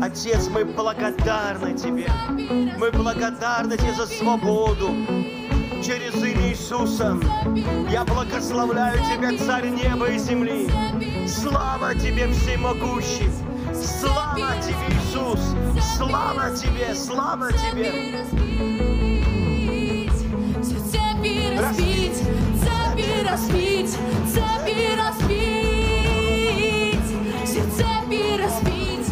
Отец, мы благодарны Тебе. Мы благодарны Тебе за свободу. Через имя Иисуса я благословляю Тебя, Царь неба и земли. Слава Тебе, Всемогущий. Слава Тебе, Иисус. Слава Тебе, слава Тебе. Разбить, цепи разбить, цепи разбить, все цепи разбить.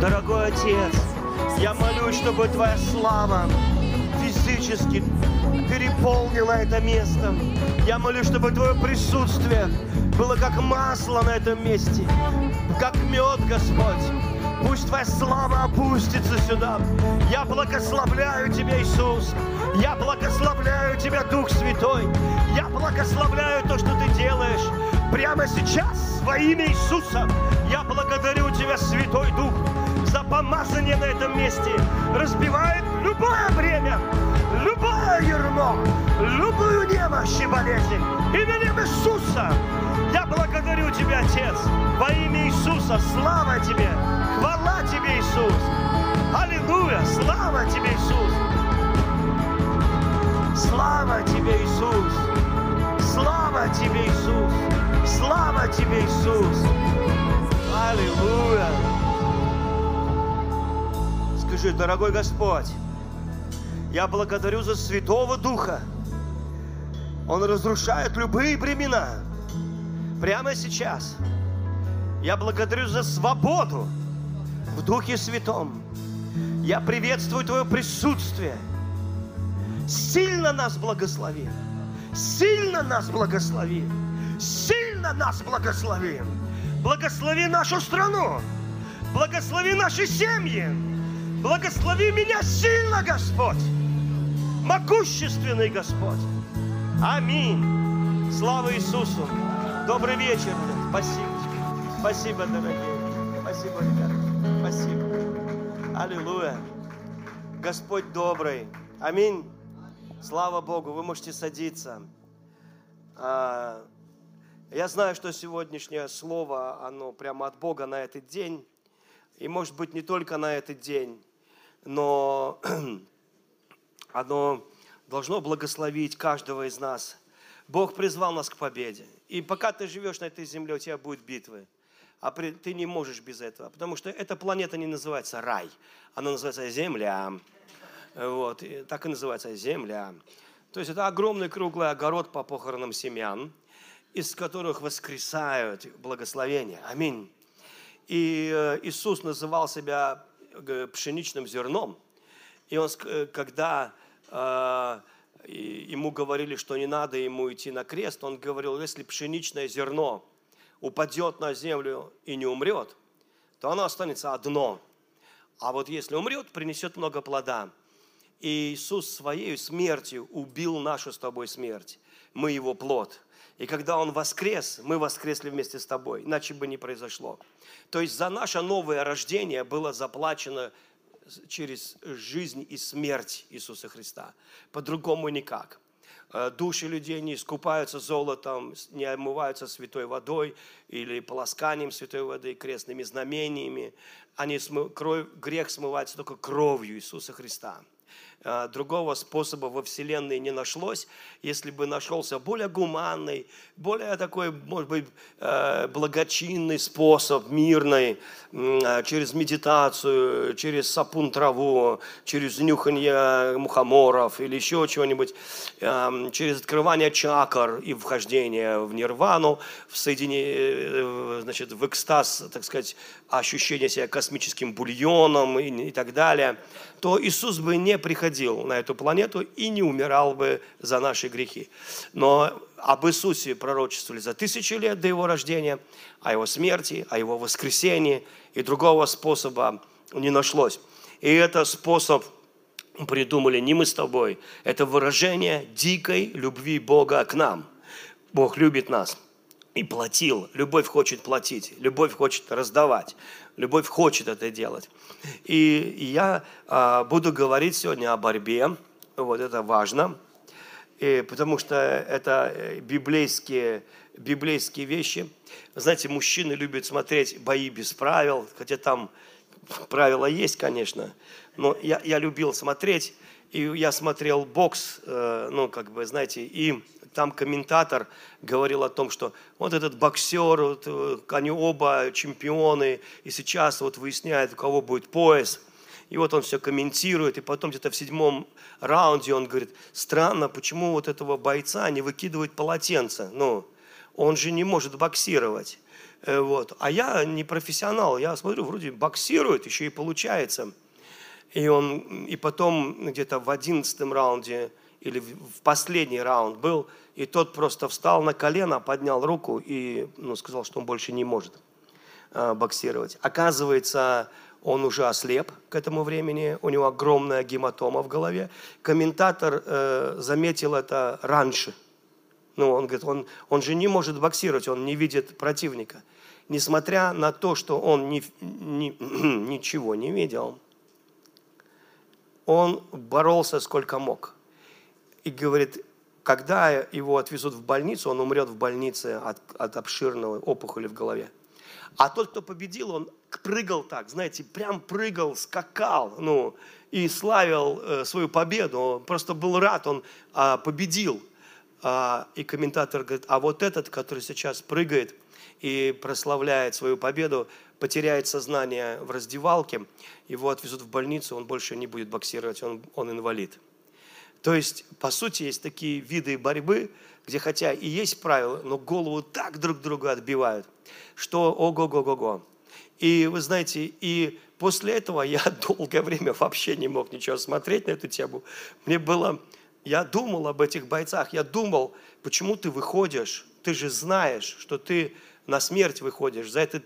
Дорогой Отец, я молюсь, чтобы Твоя слава физически переполнила это место. Я молюсь, чтобы Твое присутствие было как масло на этом месте, как мед, Господь. Пусть Твоя слава опустится сюда. Я благословляю Тебя, Иисус. Я благословляю Тебя, Дух Святой. Я благословляю то, что Ты делаешь. Прямо сейчас во имя Иисуса я благодарю Тебя, Святой Дух, за помазание на этом месте. Разбивает любое бремя, любое ярмо, любую немощь и болезнь. Именем Иисуса я благодарю Тебя, Отец, во имя Иисуса. Слава Тебе, хвала Тебе, Иисус. Аллилуйя, слава Тебе, Иисус. Слава Тебе, Иисус. Слава Тебе, Иисус. Слава Тебе, Иисус. Аллилуйя. Скажи, дорогой Господь, я благодарю за Святого Духа. Он разрушает любые бремена. Прямо сейчас я благодарю за свободу в Духе Святом. Я приветствую Твое присутствие. Сильно нас благослови. Сильно нас благослови. Сильно нас благослови. Благослови нашу страну. Благослови наши семьи. Благослови меня сильно, Господь. Могущественный Господь. Аминь. Слава Иисусу. Добрый вечер. Спасибо. Спасибо, дорогие. Спасибо, ребята. Спасибо. Аллилуйя. Господь добрый. Аминь. Слава Богу. Вы можете садиться. Я знаю, что сегодняшнее слово, оно прямо от Бога на этот день. И, может быть, не только на этот день. Но оно должно благословить каждого из нас. Бог призвал нас к победе. И пока ты живешь на этой земле, у тебя будут битвы. А ты не можешь без этого. Потому что эта планета не называется рай. Она называется земля. Вот. И так и называется земля. То есть это огромный круглый огород по похоронам семян, из которых воскресают благословения. Аминь. И Иисус называл себя пшеничным зерном. И он, когда ему говорили, что не надо ему идти на крест, он говорил, если пшеничное зерно упадет на землю и не умрет, то оно останется одно. А вот если умрет, принесет много плода. И Иисус своей смертью убил нашу с тобой смерть. Мы его плод. И когда Он воскрес, мы воскресли вместе с тобой, иначе бы не произошло. То есть за наше новое рождение было заплачено через жизнь и смерть Иисуса Христа. По-другому никак. Души людей не искупаются золотом, не омываются святой водой или полосканием святой воды, крестными знамениями. Грех смывается только кровью Иисуса Христа. другого способа во Вселенной не нашлось. Если бы нашелся более гуманный, более такой, может быть, благочинный способ, мирный, через медитацию, через сапун траву, через нюханье мухоморов или еще чего-нибудь, через открывание чакр и вхождение в нирвану, в экстаз, так сказать, ощущение себя космическим бульоном и так далее, то Иисус бы не приходил на эту планету и не умирал бы за наши грехи. Но об Иисусе пророчествовали за 1000 лет до Его рождения, о Его смерти, о Его воскресении, и другого способа не нашлось. И это способ придумали не мы с тобой, это выражение дикой любви Бога к нам. Бог любит нас и платил. Любовь хочет платить, любовь хочет раздавать, любовь хочет это делать. И я буду говорить сегодня о борьбе, вот это важно, потому что это библейские вещи. Знаете, мужчины любят смотреть бои без правил, хотя там правила есть, конечно, но я любил смотреть, и я смотрел бокс, знаете, и там комментатор говорил о том, что вот этот боксер, они оба чемпионы, и сейчас вот выясняет, у кого будет пояс. И вот он все комментирует, и потом где-то в 7-м раунде он говорит: странно, почему вот этого бойца не выкидывают полотенце? Он же не может боксировать. А я не профессионал, я смотрю, вроде боксирует, еще и получается. И потом где-то в 11-м раунде или в последний раунд был, и тот просто встал на колено, поднял руку и сказал, что он больше не может боксировать. Оказывается, он уже ослеп к этому времени, у него огромная гематома в голове. Комментатор заметил это раньше. Он говорит, он же не может боксировать, он не видит противника. Несмотря на то, что он ничего не видел, он боролся сколько мог. И говорит, когда его отвезут в больницу, он умрет в больнице от обширной опухоли в голове. А тот, кто победил, он прыгал так, знаете, прям прыгал, скакал, и славил свою победу. Он просто был рад, он победил. И комментатор говорит, а вот этот, который сейчас прыгает и прославляет свою победу, потеряет сознание в раздевалке, его отвезут в больницу, он больше не будет боксировать, он инвалид. То есть, по сути, есть такие виды борьбы, где хотя и есть правила, но голову так друг друга отбивают, что ого-го-го-го. И вы знаете, и после этого я долгое время вообще не мог ничего смотреть на эту тему. Я думал об этих бойцах, я думал, почему ты выходишь, ты же знаешь, что ты на смерть выходишь. За это,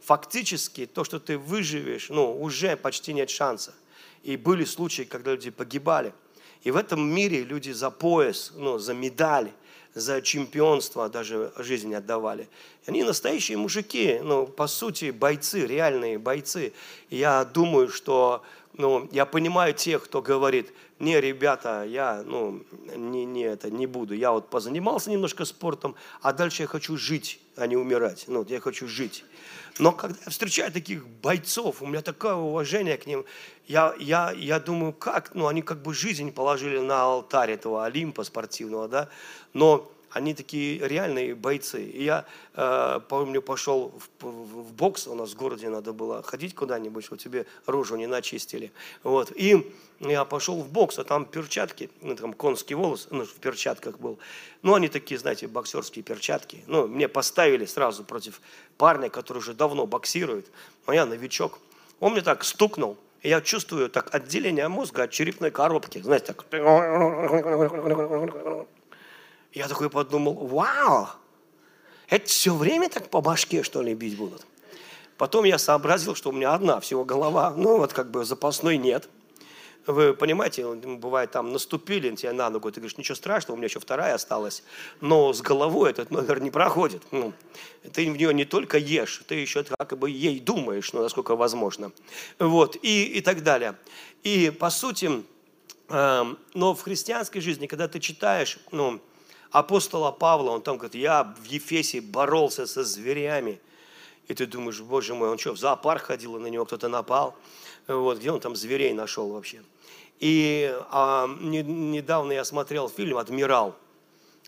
фактически, то, что ты выживешь, уже почти нет шанса. И были случаи, когда люди погибали. И в этом мире люди за пояс, за медаль, за чемпионство даже жизнь отдавали. Они настоящие мужики, по сути, бойцы, реальные бойцы. И я думаю, что, я понимаю тех, кто говорит: не, ребята, я не буду. Я вот позанимался немножко спортом, а дальше я хочу жить, а не умирать. Я хочу жить. Но когда я встречаю таких бойцов, у меня такое уважение к ним, я думаю, как? Они как бы жизнь положили на алтарь этого Олимпа спортивного, да? Но они такие реальные бойцы. И я помню, пошел в бокс, у нас в городе надо было ходить куда-нибудь, чтобы тебе рожу не начистили. И я пошел в бокс, а там перчатки, там конский волос, в перчатках был. Они такие, знаете, боксерские перчатки. Мне поставили сразу против парня, который уже давно боксирует, а я новичок. Он мне так стукнул. Я чувствую так отделение мозга от черепной коробки, знаете, так. Я такой подумал, вау, это все время так по башке, что ли, бить будут? Потом я сообразил, что у меня одна всего голова, запасной нет. Вы понимаете, бывает там наступили тебе на ногу, ты говоришь, ничего страшного, у меня еще вторая осталась, но с головой этот номер не проходит. Ты в нее не только ешь, ты еще как бы ей думаешь, насколько возможно. И так далее. И по сути, но в христианской жизни, когда ты читаешь, апостола Павла, он там говорит, я в Ефесе боролся со зверями. И ты думаешь, боже мой, он что, в зоопарк ходил, и на него кто-то напал? Где он там зверей нашел вообще? И недавно я смотрел фильм «Адмирал».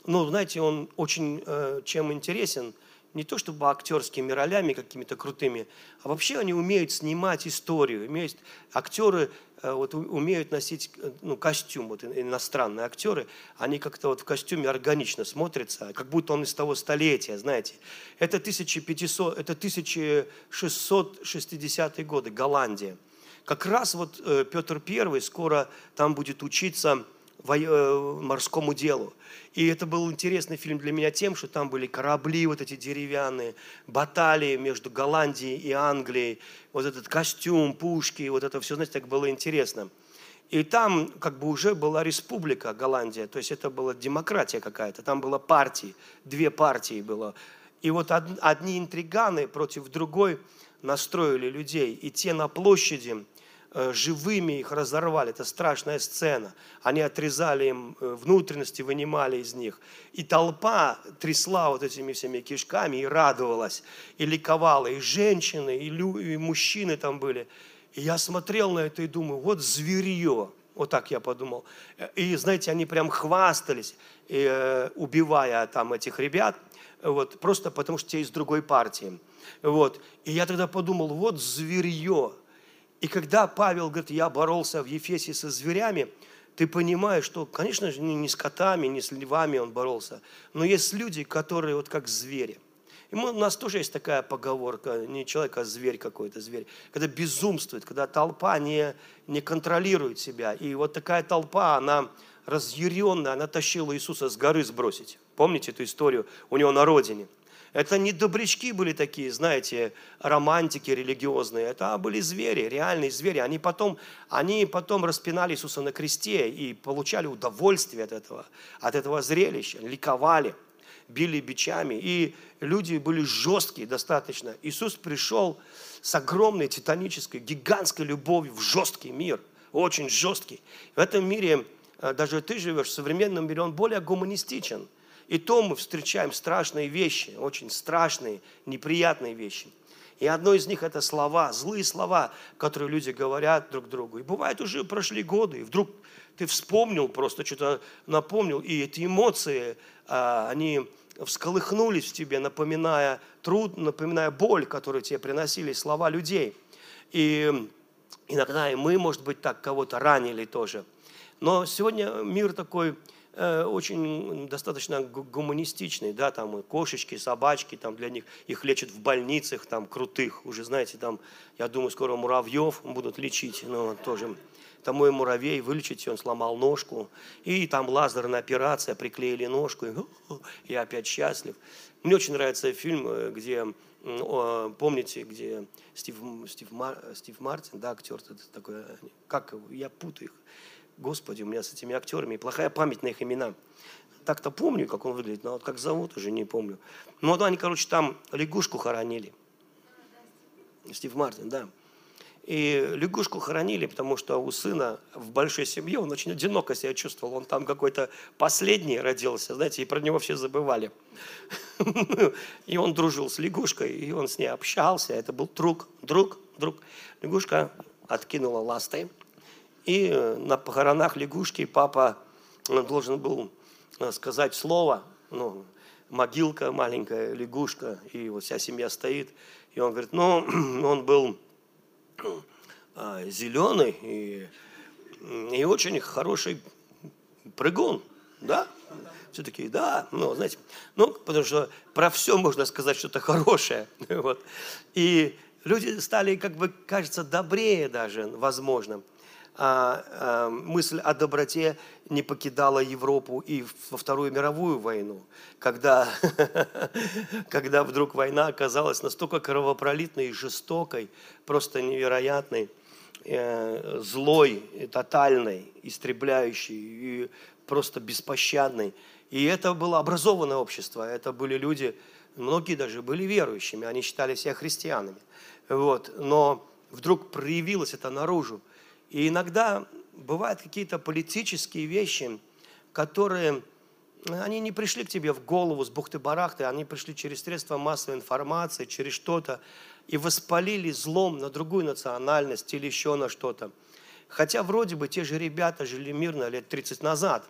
Ну, знаете, он очень чем интересен, не то чтобы актерскими ролями какими-то крутыми, а вообще они умеют снимать историю, умеют, актеры вот, умеют носить ну, костюм, вот, иностранные актеры, они как-то вот в костюме органично смотрятся, как будто он из того столетия, знаете. Это 1660-е годы, Голландия. Как раз вот Петр I скоро там будет учиться морскому делу. И это был интересный фильм для меня тем, что там были корабли вот эти деревянные, баталии между Голландией и Англией, вот этот костюм, пушки, вот это все, знаете, так было интересно. И там как бы уже была республика Голландия, то есть это была демократия какая-то, там было партии, две партии было. И вот одни интриганы против другой настроили людей, и те на площади живыми их разорвали. Это страшная сцена. Они отрезали им внутренности, вынимали из них. И толпа трясла вот этими всеми кишками и радовалась, и ликовала. И женщины, и мужчины там были. И я смотрел на это и думаю, вот зверье. Вот так я подумал. И, знаете, они прям хвастались, убивая там этих ребят, вот, просто потому что те из другой партии. Вот. И я тогда подумал, вот зверье. И когда Павел говорит, я боролся в Ефесе со зверями, ты понимаешь, что, конечно же, не с котами, не с львами он боролся, но есть люди, которые вот как звери. И у нас тоже есть такая поговорка, не человек, а зверь какой-то, зверь, когда безумствует, когда толпа не контролирует себя. И вот такая толпа, она разъяренная, она тащила Иисуса с горы сбросить. Помните эту историю у него на родине? Это не добрячки были такие, знаете, романтики религиозные. Это были звери, реальные звери. Они потом распинали Иисуса на кресте и получали удовольствие от этого зрелища. Ликовали, били бичами. И люди были жесткие достаточно. Иисус пришел с огромной титанической, гигантской любовью в жесткий мир. Очень жесткий. В этом мире, даже ты живешь в современном мире, он более гуманистичен. И то мы встречаем страшные вещи, очень страшные, неприятные вещи. И одно из них – это слова, злые слова, которые люди говорят друг другу. И бывает, уже прошли годы, и вдруг ты вспомнил, просто что-то напомнил, и эти эмоции, они всколыхнулись в тебе, напоминая труд, напоминая боль, которую тебе приносили слова людей. И иногда и мы, может быть, так кого-то ранили тоже. Но сегодня мир такой очень достаточно гуманистичный, да, там и кошечки, собачки, там для них, их лечат в больницах, там, крутых, уже, знаете, там, я думаю, скоро муравьев будут лечить, но тоже, там мой муравей вылечить, он сломал ножку, и там лазерная операция, приклеили ножку, и я опять счастлив. Мне очень нравится фильм, где, помните, где Стив Мартин, да, актер такой, как его, я путаю их. Господи, у меня с этими актерами плохая память на их имена. Так-то помню, как он выглядит, но вот как зовут, уже не помню. Ну, вот они, короче, там лягушку хоронили. Стив Мартин, да. И лягушку хоронили, потому что у сына в большой семье, он очень одиноко себя чувствовал, он там какой-то последний родился, знаете, и про него все забывали. И он дружил с лягушкой, и он с ней общался, это был друг. Лягушка откинула ласты. И на похоронах лягушки папа должен был сказать слово, ну, могилка маленькая, лягушка, и вот вся семья стоит. И он говорит, ну, он был зеленый и очень хороший прыгун, да? Все такие, да, ну, знаете, ну, потому что про все можно сказать что-то хорошее, вот. И люди стали, как бы, кажется, добрее даже, возможно. Мысль о доброте не покидала Европу и во Вторую мировую войну, когда вдруг война оказалась настолько кровопролитной и жестокой, просто невероятной, злой, тотальной, истребляющей и просто беспощадной. И это было образованное общество, это были люди, многие даже были верующими, они считали себя христианами. Вот. Но вдруг проявилось это наружу. И иногда бывают какие-то политические вещи, которые, они не пришли к тебе в голову с бухты-барахты, они пришли через средства массовой информации, через что-то, и воспалили злом на другую национальность или еще на что-то. Хотя вроде бы те же ребята жили мирно лет 30 назад,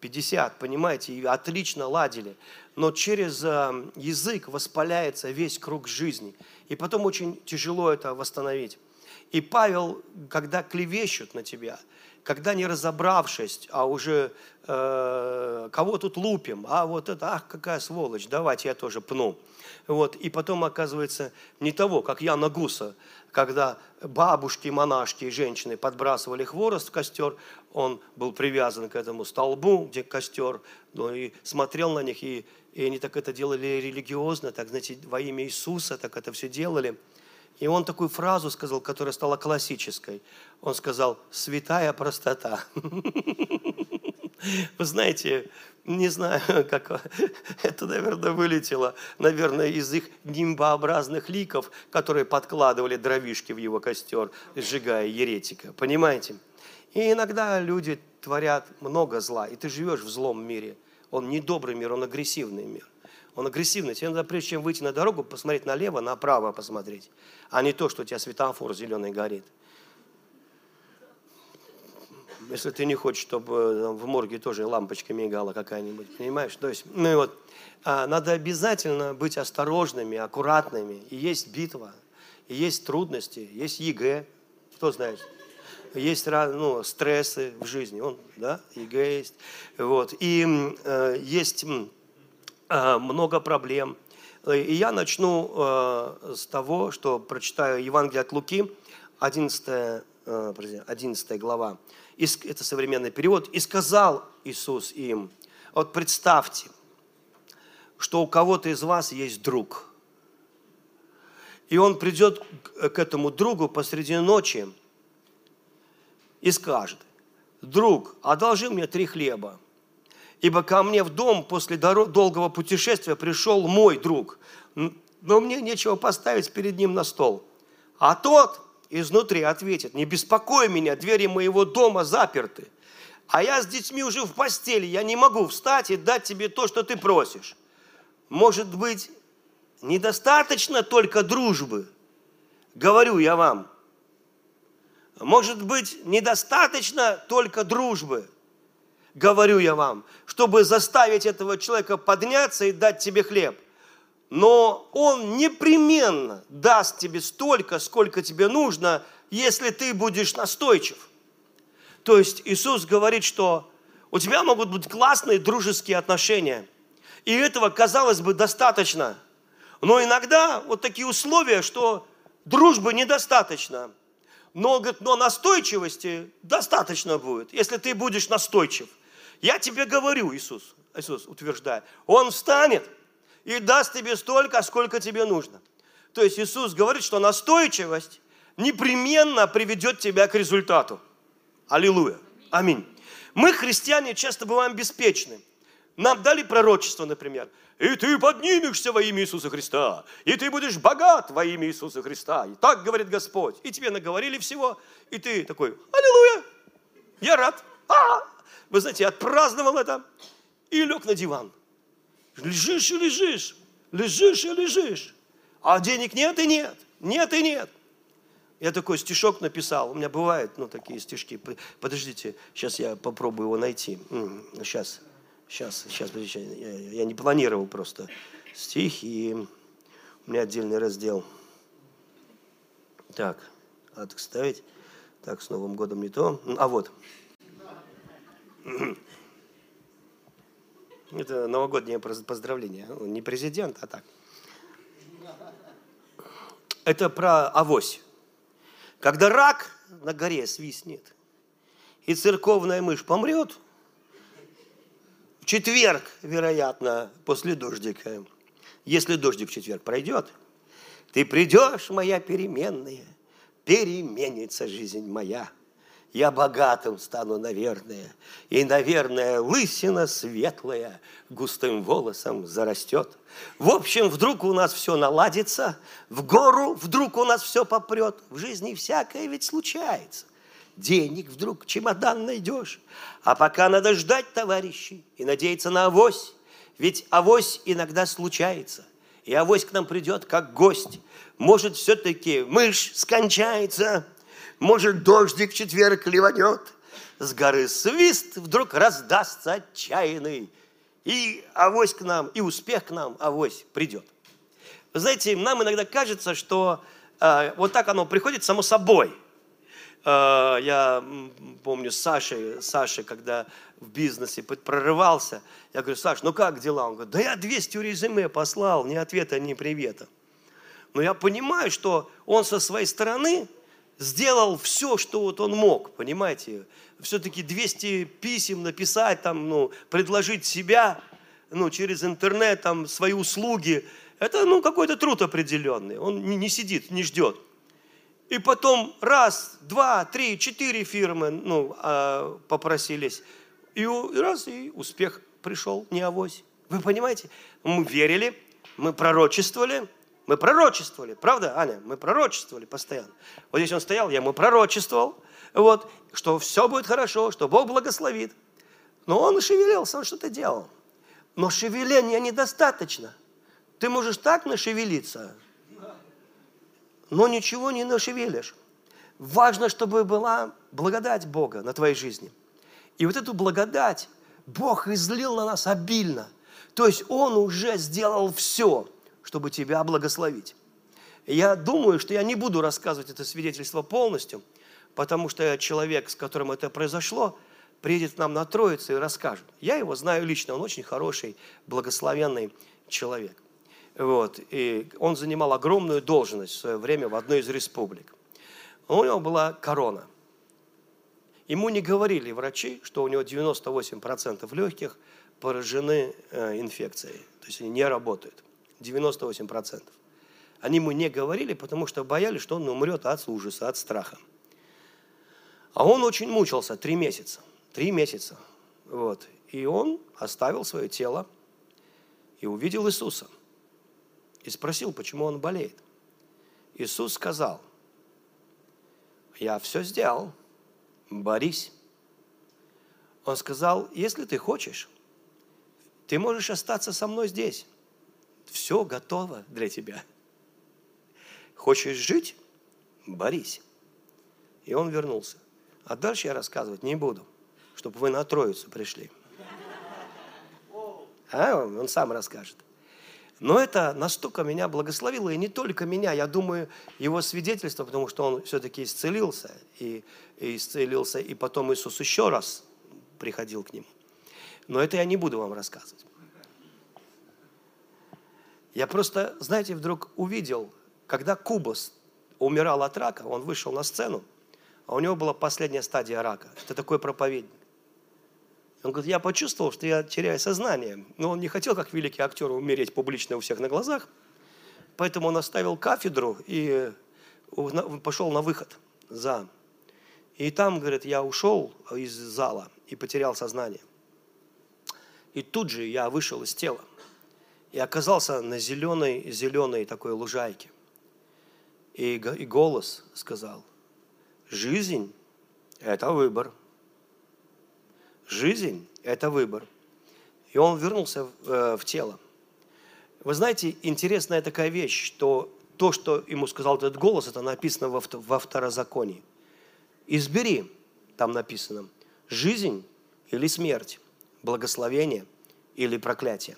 50, понимаете, и отлично ладили. Но через язык воспаляется весь круг жизни. И потом очень тяжело это восстановить. И Павел, когда клевещут на тебя, когда не разобравшись, а уже кого тут лупим, а вот это, ах, какая сволочь, давайте я тоже пну. Вот, и потом оказывается не того, как Яна Гуса, когда бабушки, монашки и женщины подбрасывали хворост в костер, он был привязан к этому столбу, где костер, ну, и смотрел на них, и они так это делали религиозно, так, знаете, во имя Иисуса так это все делали. И он такую фразу сказал, которая стала классической. Он сказал: «Святая простота». Вы знаете, не знаю, как это, наверное, вылетело, наверное, из их нимбообразных ликов, которые подкладывали дровишки в его костер, сжигая еретика. Понимаете? И иногда люди творят много зла, и ты живешь в злом мире. Он не добрый мир, он агрессивный мир. Он агрессивный. Тебе надо, прежде чем выйти на дорогу, посмотреть налево, направо посмотреть, а не то, что у тебя светофор зеленый горит. Если ты не хочешь, чтобы в морге тоже лампочка мигала какая-нибудь, понимаешь? То есть, ну и вот, надо обязательно быть осторожными, аккуратными. И есть битва, и есть трудности, есть ЕГЭ, кто знает. Есть, ну, стрессы в жизни, он, да, ЕГЭ есть. Вот. И есть... много проблем. И я начну с того, что прочитаю Евангелие от Луки, 11 глава. Это современный перевод. «И сказал Иисус им». Вот представьте, что у кого-то из вас есть друг. И он придет к этому другу посреди ночи и скажет: «Друг, одолжи мне 3 хлеба. Ибо ко мне в дом после долгого путешествия пришел мой друг, но мне нечего поставить перед ним на стол». А тот изнутри ответит: «Не беспокой меня, двери моего дома заперты, а я с детьми уже в постели, я не могу встать и дать тебе то, что ты просишь». Может быть, недостаточно только дружбы, говорю я вам. Может быть, недостаточно только дружбы, говорю я вам, чтобы заставить этого человека подняться и дать тебе хлеб. Но он непременно даст тебе столько, сколько тебе нужно, если ты будешь настойчив. То есть Иисус говорит, что у тебя могут быть классные дружеские отношения. И этого, казалось бы, достаточно. Но иногда вот такие условия, что дружбы недостаточно. Но, говорит, но настойчивости достаточно будет, если ты будешь настойчив. Я тебе говорю, Иисус утверждает, он встанет и даст тебе столько, сколько тебе нужно. То есть Иисус говорит, что настойчивость непременно приведет тебя к результату. Аллилуйя. Аминь. Мы, христиане, часто бываем беспечны. Нам дали пророчество, например. «И ты поднимешься во имя Иисуса Христа, и ты будешь богат во имя Иисуса Христа». И так говорит Господь. И тебе наговорили всего, и ты такой: «Аллилуйя, я рад». Вы знаете, я отпраздновал это и лег на диван. Лежишь и лежишь, лежишь и лежишь. А денег нет и нет, нет и нет. Я такой стишок написал. У меня бывают, ну, такие стишки. Подождите, сейчас я попробую его найти. Сейчас, я не планировал просто. Стихи. У меня отдельный раздел. Так, отставить. Так, с Новым годом не то. А вот. Это новогоднее поздравление. Не президент, а так. Это про авось. Когда рак на горе свистнет, и церковная мышь помрет, в четверг, вероятно, после дождика, если дождик в четверг пройдет, ты придешь, моя переменная, переменится жизнь моя. Я богатым стану, наверное, и, наверное, лысина светлая густым волосом зарастет. В общем, вдруг у нас все наладится, в гору вдруг у нас все попрет. В жизни всякое ведь случается. Денег вдруг чемодан найдешь. А пока надо ждать, товарищи, и надеяться на авось. Ведь авось иногда случается. И авось к нам придет как гость. Может, все-таки мышь скончается. может, дождик в четверг ливанет, с горы свист вдруг раздастся отчаянный, и авось к нам, и успех к нам, авось придет. Вы знаете, нам иногда кажется, что вот так оно приходит само собой. Я помню Саша, когда в бизнесе прорывался, я говорю: Саш, ну как дела? Он говорит: да я 200 резюме послал, ни ответа, ни привета. Но я понимаю, что он со своей стороны сделал все, что вот он мог, понимаете. Все-таки 200 писем написать, там, ну, предложить себя, ну, через интернет, там, свои услуги. Это, ну, какой-то труд определенный. Он не сидит, не ждет. И потом раз, два, три, четыре фирмы, ну, попросились. И раз, и успех пришел, не авось. Вы понимаете? Мы верили, мы пророчествовали. Мы пророчествовали, правда, Аня? Мы пророчествовали постоянно. Вот здесь он стоял, я ему пророчествовал, вот, что все будет хорошо, что Бог благословит. Но он шевелился, он что-то делал. Но шевеления недостаточно. Ты можешь так нашевелиться, но ничего не нашевелишь. Важно, чтобы была благодать Бога на твоей жизни. И вот эту благодать Бог излил на нас обильно. То есть Он уже сделал все, чтобы тебя благословить. Я думаю, что я не буду рассказывать это свидетельство полностью, потому что человек, с которым это произошло, приедет к нам на Троицу и расскажет. Я его знаю лично, он очень хороший, благословенный человек. Вот. И он занимал огромную должность в свое время в одной из республик. У него была корона. Ему не говорили врачи, что у него 98% легких поражены инфекцией, то есть они не работают. 98%. Они ему не говорили, потому что боялись, что он умрет от ужаса, от страха. А он очень мучился 3 месяца. 3 месяца. Вот. И он оставил свое тело и увидел Иисуса. И спросил, почему он болеет. Иисус сказал: «Я все сделал, борись». Он сказал: «Если ты хочешь, ты можешь остаться со мной здесь. Все готово для тебя. Хочешь жить? Борись». И он вернулся. А дальше я рассказывать не буду, чтобы вы на Троицу пришли. А он сам расскажет. Но это настолько меня благословило, и не только меня, я думаю, его свидетельство, потому что он все-таки исцелился, и потом Иисус еще раз приходил к нему. Но это я не буду вам рассказывать. Я просто, знаете, вдруг увидел, когда Кубос умирал от рака, он вышел на сцену, а у него была последняя стадия рака. Это такой проповедник. Он говорит: я почувствовал, что я теряю сознание. Но он не хотел, как великий актер, умереть публично у всех на глазах. Поэтому он оставил кафедру и пошел на выход. И там, говорит, я ушел из зала и потерял сознание. И тут же я вышел из тела. И оказался на зеленой такой лужайке. И голос сказал: жизнь – это выбор. Жизнь – это выбор. И он вернулся в тело. Вы знаете, интересная такая вещь, что то, что ему сказал этот голос, это написано во Второзаконии. Избери, там написано, жизнь или смерть, благословение или проклятие.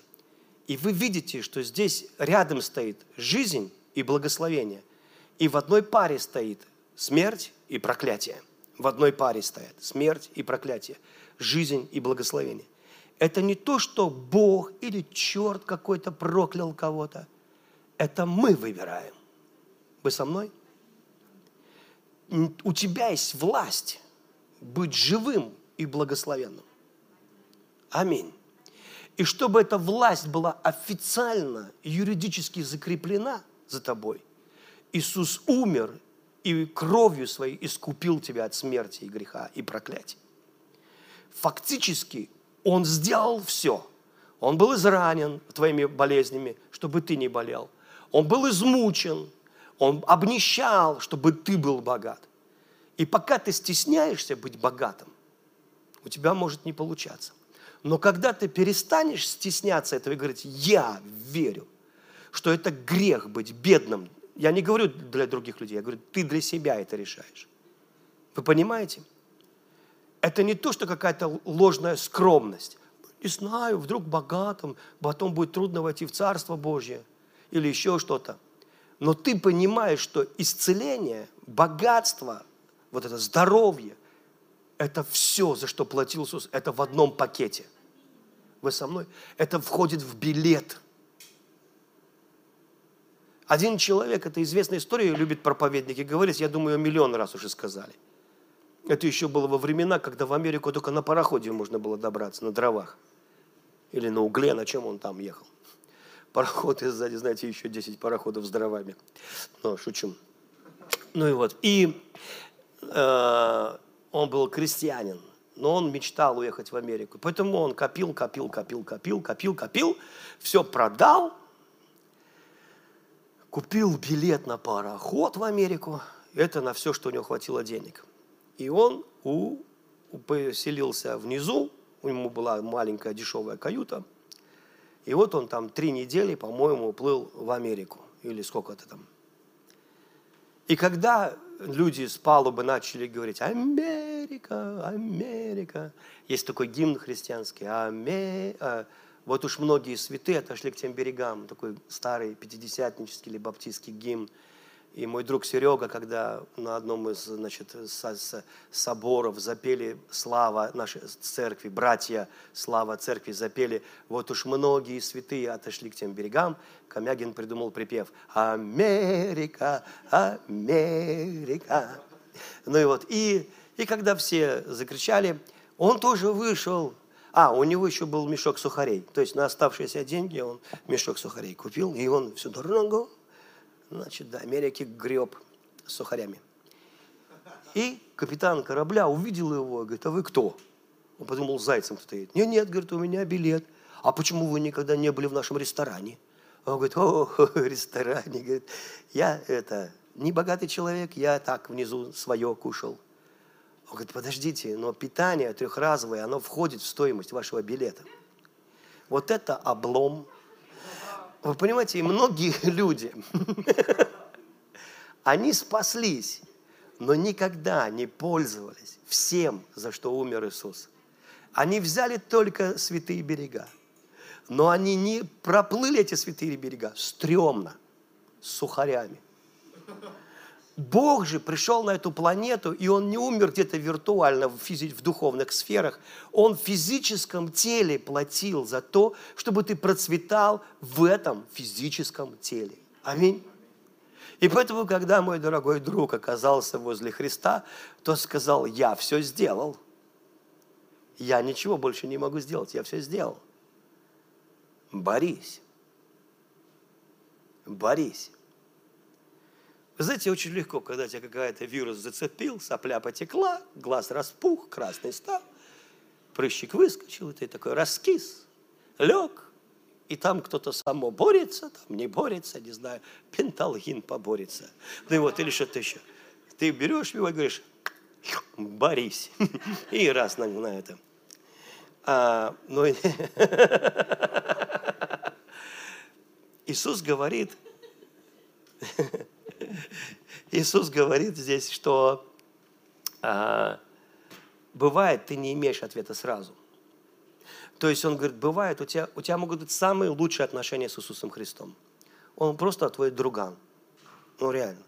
И вы видите, что здесь рядом стоит жизнь и благословение. И в одной паре стоит смерть и проклятие. В одной паре стоят смерть и проклятие, жизнь и благословение. Это не то, что Бог или черт какой-то проклял кого-то. Это мы выбираем. Вы со мной? У тебя есть власть быть живым и благословенным. Аминь. И чтобы эта власть была официально, юридически закреплена за тобой, Иисус умер и кровью своей искупил тебя от смерти и греха и проклятия. Фактически Он сделал все. Он был изранен твоими болезнями, чтобы ты не болел. Он был измучен, Он обнищал, чтобы ты был богат. И пока ты стесняешься быть богатым, у тебя может не получаться. Но когда ты перестанешь стесняться этого и говорить: я верю, что это грех быть бедным. Я не говорю для других людей, я говорю, ты для себя это решаешь. Вы понимаете? Это не то, что какая-то ложная скромность. Не знаю, вдруг богатым, потом будет трудно войти в Царство Божье или еще что-то. Но ты понимаешь, что исцеление, богатство, вот это здоровье, это все, за что платил Иисус, это в одном пакете. Вы со мной? Это входит в билет. Один человек, это известная история, любит проповедники говорить, я думаю, ее миллион раз уже сказали. Это еще было во времена, когда в Америку только на пароходе можно было добраться, на дровах. Или на угле, на чем он там ехал. Пароход, и сзади, знаете, еще 10 пароходов с дровами. Но шучу. Ну и вот. И он был крестьянин, но он мечтал уехать в Америку. Поэтому он копил, все продал, купил билет на пароход в Америку. Это на все, что у него хватило денег. И он поселился внизу, у него была маленькая дешевая каюта, и вот он там 3 недели, по-моему, плыл в Америку, или сколько-то там. И когда люди с палубы начали говорить «Америка, Америка», есть такой гимн христианский вот уж многие святые отошли к тем берегам, такой старый пятидесятнический или баптистский гимн. И мой друг Серега, когда на одном из, значит, соборов запели «Слава нашей церкви», братья «Слава церкви» запели, вот уж многие святые отошли к тем берегам, Камягин придумал припев «Америка, Америка». Ну и вот, и когда все закричали, он тоже вышел. У него еще был мешок сухарей, то есть на оставшиеся деньги он мешок сухарей купил, и он всю дорогу, значит, до Америки греб с сухарями. И капитан корабля увидел его и говорит, а вы кто? Он подумал, зайцем кто-то едет. Нет, говорит, у меня билет. А почему вы никогда не были в нашем ресторане? Он говорит, ресторане. Говорит, я не богатый человек, я так внизу свое кушал. Он говорит, подождите, но питание трехразовое, оно входит в стоимость вашего билета. Вот это облом. Вы понимаете, многие люди, они спаслись, но никогда не пользовались всем, за что умер Иисус. Они взяли только святые берега, но они не проплыли эти святые берега стрёмно, с сухарями. Бог же пришел на эту планету, и Он не умер где-то виртуально в духовных сферах. Он в физическом теле платил за то, чтобы ты процветал в этом физическом теле. Аминь. И поэтому, когда мой дорогой друг оказался возле Христа, то сказал, я все сделал. Я ничего больше не могу сделать, я все сделал. Борись. Вы знаете, очень легко, когда тебя какая-то вирус зацепил, сопля потекла, глаз распух, красный стал, прыщик выскочил, и ты такой раскис, лег, и там кто-то само борется, там не борется, не знаю, пенталгин поборется. Ну и вот, или что-то еще. Ты берешь его и говоришь, борись. И раз на это. Иисус говорит здесь, что бывает, ты не имеешь ответа сразу. То есть он говорит, бывает, у тебя могут быть самые лучшие отношения с Иисусом Христом. Он просто твой друган. Ну реально.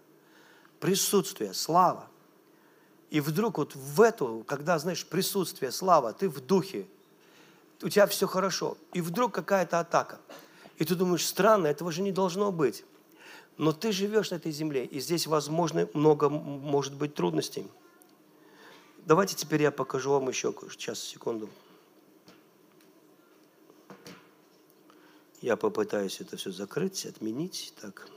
Присутствие, слава. И вдруг вот в эту, когда, знаешь, присутствие, слава, ты в духе, у тебя все хорошо. И вдруг какая-то атака. И ты думаешь, странно, этого же не должно быть. Но ты живешь на этой земле, и здесь, возможно, много может быть трудностей. Давайте теперь я покажу вам еще сейчас, секунду. Я попытаюсь это все закрыть, отменить. Так.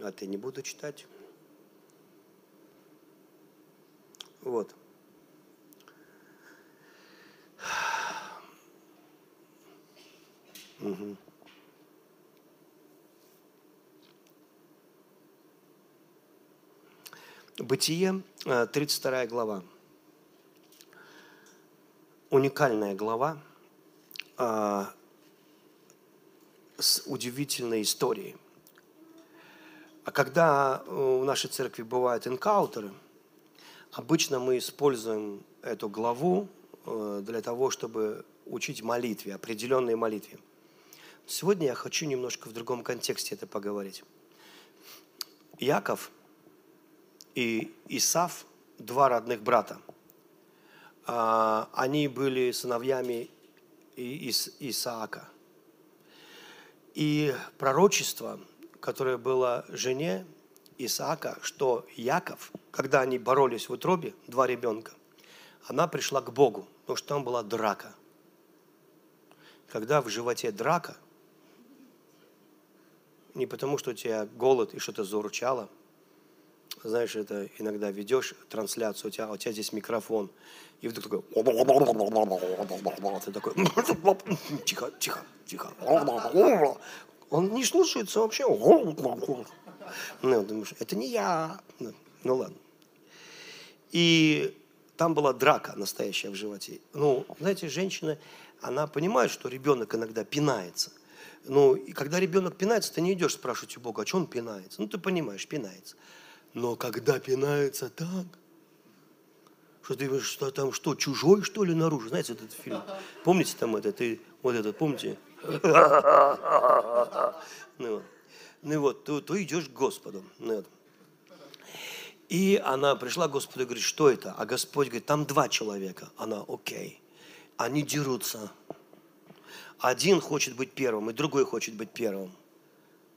Это не буду читать. Вот. Бытие, 32 глава. уникальная глава с удивительной историей. А когда в нашей церкви бывают энкаунтеры, обычно мы используем эту главу для того, чтобы учить молитве, определенные молитве. Сегодня я хочу немножко в другом контексте это поговорить. Яков и Исав, два родных брата, они были сыновьями Исаака. И пророчество, которое было жене Исаака, что Яков, когда они боролись в утробе, два ребенка, она пришла к Богу, потому что там была драка. Когда в животе драка, не потому, что у тебя голод и что-то заурчало. Знаешь, это иногда ведешь трансляцию, у тебя здесь микрофон. И вдруг такой... Ты такой... Тихо, тихо, тихо. Он не слушается вообще. Ну, думаешь, это не я. Ну, ладно. И там была драка настоящая в животе. Ну, знаете, женщина, она понимает, что ребенок иногда пинается. Ну, и когда ребенок пинается, ты не идешь спрашивать у Бога, а что он пинается? Ну, ты понимаешь, пинается. Но когда пинается так, что ты говоришь, что там что, чужой, что ли, наружу? Знаете, этот фильм? Помните там это? Ты вот этот, помните? Ну и вот, ты идешь к Господу. И она пришла к Господу и говорит, что это? А Господь говорит, там два человека. Она, окей. Они дерутся. Один хочет быть первым, и другой хочет быть первым.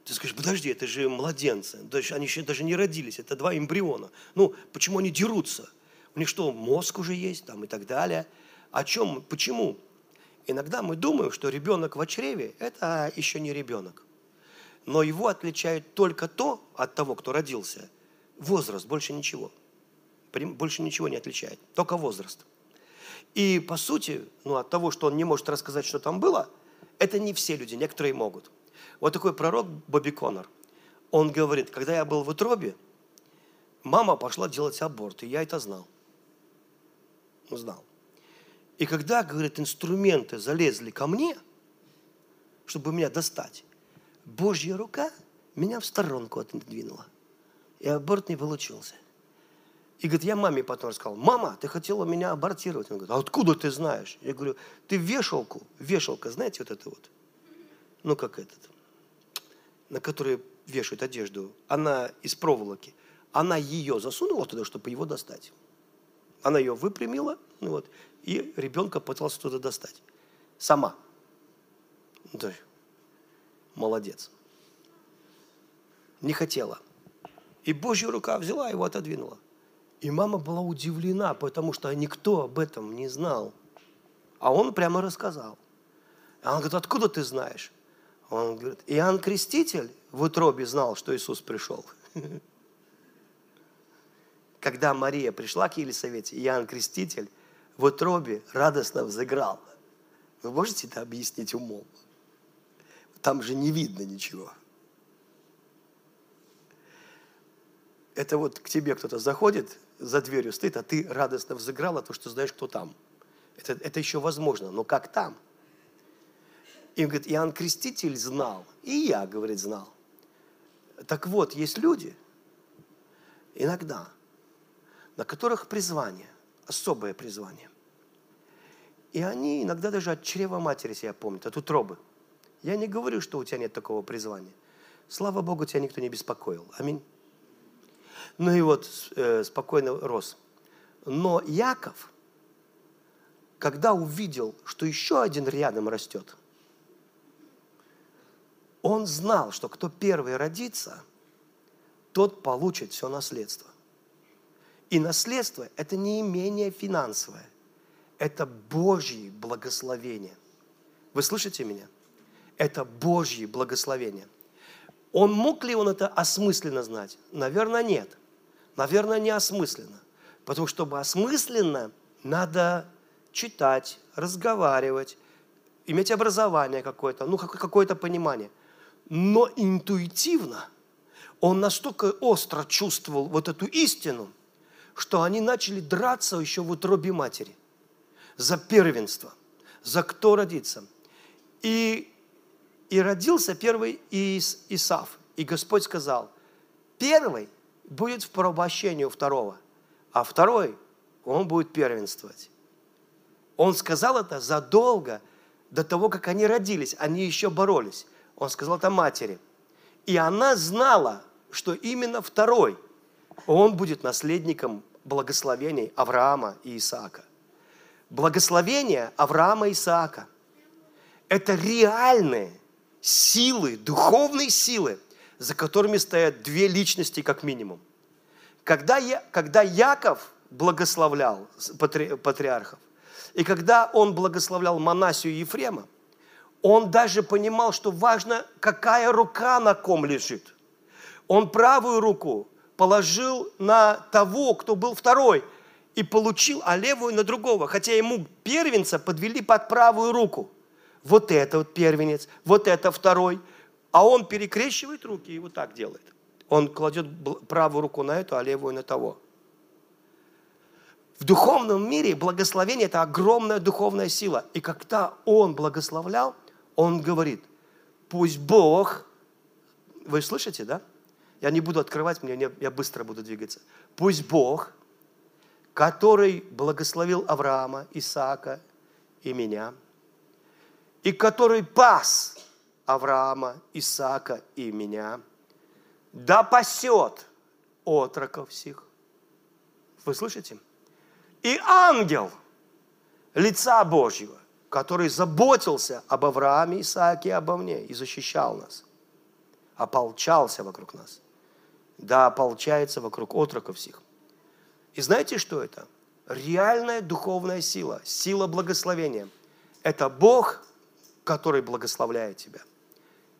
Ты скажешь, подожди, это же младенцы. Они еще даже не родились, это два эмбриона. Ну, почему они дерутся? У них что, мозг уже есть там и так далее? О чем, почему? Иногда мы думаем, что ребенок в чреве – это еще не ребенок. Но его отличает только то от того, кто родился. Возраст, больше ничего. Больше ничего не отличает, только возраст. И, по сути, ну, от того, что он не может рассказать, что там было, это не все люди, некоторые могут. Вот такой пророк Бобби Коннор. Он говорит, когда я был в утробе, мама пошла делать аборт, и я это знал. Знал. И когда, говорит, инструменты залезли ко мне, чтобы меня достать, Божья рука меня в сторонку отодвинула. И аборт не получился. И говорит, я маме потом рассказал, мама, ты хотела меня абортировать. Она говорит, а откуда ты знаешь? Я говорю, ты вешалку, вешалка, знаете, вот это вот, ну как этот, на которой вешают одежду, она из проволоки, она ее засунула туда, чтобы его достать. Она ее выпрямила, ну вот, и ребенка пыталась туда достать. Сама. Да. Молодец. Не хотела. И Божья рука взяла, его отодвинула. И мама была удивлена, потому что никто об этом не знал. А он прямо рассказал. Она говорит, откуда ты знаешь? Он говорит, Иоанн Креститель в утробе знал, что Иисус пришел. Когда Мария пришла к Елисавете, Иоанн Креститель в утробе радостно взыграл. Вы можете это объяснить умом? Там же не видно ничего. Это вот к тебе кто-то заходит, за дверью стоит, а ты радостно взыграл, а то, что знаешь, кто там. Это еще возможно, но как там? И он говорит, Иоанн Креститель знал, и я, говорит, знал. Так вот, есть люди, иногда, на которых призвание, особое призвание. И они иногда даже от чрева матери себя помнят, от утробы. Я не говорю, что у тебя нет такого призвания. Слава Богу, тебя никто не беспокоил. Аминь. Ну и вот спокойно рос. Но Яков, когда увидел, что еще один рядом растет, он знал, что кто первый родится, тот получит все наследство. И наследство – это не имение финансовое, это Божьи благословения. Вы слышите меня? Это Божьи благословения. Он мог ли он это осмысленно знать? Наверное, нет. Наверное, не осмысленно. Потому что, чтобы осмысленно, надо читать, разговаривать, иметь образование какое-то, ну, какое-то понимание. Но интуитивно он настолько остро чувствовал вот эту истину, что они начали драться еще в утробе матери за первенство, за кто родится. И родился первый Исав. И Господь сказал, первый будет в порабощении у второго, а второй, он будет первенствовать. Он сказал это задолго до того, как они родились, они еще боролись. Он сказал это матери. И она знала, что именно второй, он будет наследником благословений Авраама и Исаака. Благословение Авраама и Исаака – это реальные силы, духовные силы, за которыми стоят две личности как минимум. Когда Яков благословлял патриархов, и когда он благословлял Манасию и Ефрема, он даже понимал, что важно, какая рука на ком лежит. Он правую руку положил на того, кто был второй, и получил, а левую на другого. Хотя ему первенца подвели под правую руку. Вот это вот первенец, вот это второй. А он перекрещивает руки и вот так делает. Он кладет правую руку на эту, а левую на того. В духовном мире благословение – это огромная духовная сила. И когда он благословлял, он говорит, пусть Бог, вы слышите, да? Я не буду открывать, я быстро буду двигаться. Пусть Бог, который благословил Авраама, Исаака и меня, и который пас Авраама, Исаака и меня, да пасет отроков всех. Вы слышите? И ангел лица Божьего, который заботился об Аврааме, Исааке и обо мне, и защищал нас, ополчался вокруг нас, да ополчается вокруг отроков всех. И знаете, что это? Реальная духовная сила, сила благословения. Это Бог, который благословляет тебя,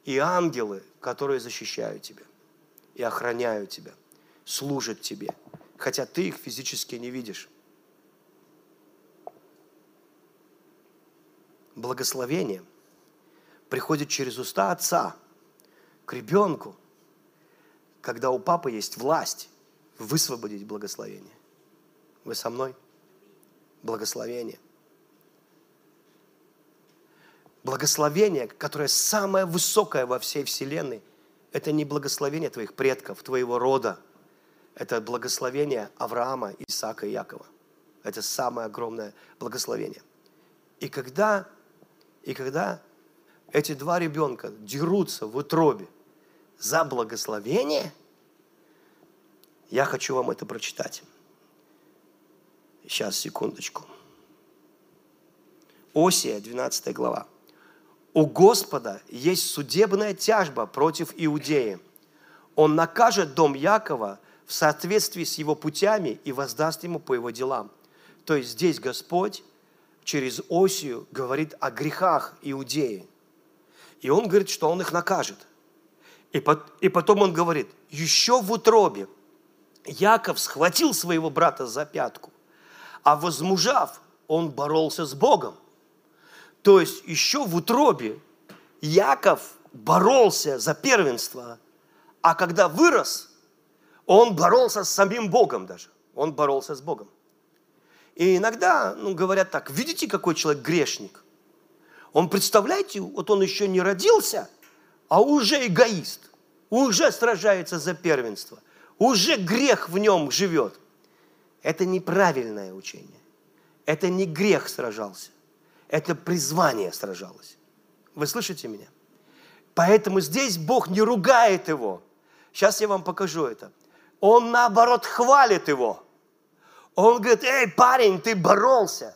и ангелы, которые защищают тебя, и охраняют тебя, служат тебе, хотя ты их физически не видишь. Благословение приходит через уста отца к ребенку, когда у папы есть власть высвободить благословение. Вы со мной? Благословение. Благословение, которое самое высокое во всей вселенной, это не благословение твоих предков, твоего рода. Это благословение Авраама, Исаака и Якова. Это самое огромное благословение. И когда эти два ребенка дерутся в утробе за благословение, я хочу вам это прочитать. Сейчас, секундочку. Осия, 12 глава. «У Господа есть судебная тяжба против Иудеи. Он накажет дом Якова в соответствии с его путями и воздаст ему по его делам». То есть здесь Господь через Осию говорит о грехах Иудеи. И он говорит, что он их накажет. И потом он говорит, еще в утробе Яков схватил своего брата за пятку, а возмужав, он боролся с Богом. То есть еще в утробе Яков боролся за первенство, а когда вырос, он боролся с самим Богом даже. Он боролся с Богом. И иногда, говорят так, видите, какой человек грешник? Он, представляете, вот он еще не родился, а уже эгоист, уже сражается за первенство, уже грех в нем живет. Это неправильное учение. Это не грех сражался, это призвание сражалось. Вы слышите меня? Поэтому здесь Бог не ругает его. Сейчас я вам покажу это. Он, наоборот, хвалит его. Он говорит, эй, парень, ты боролся.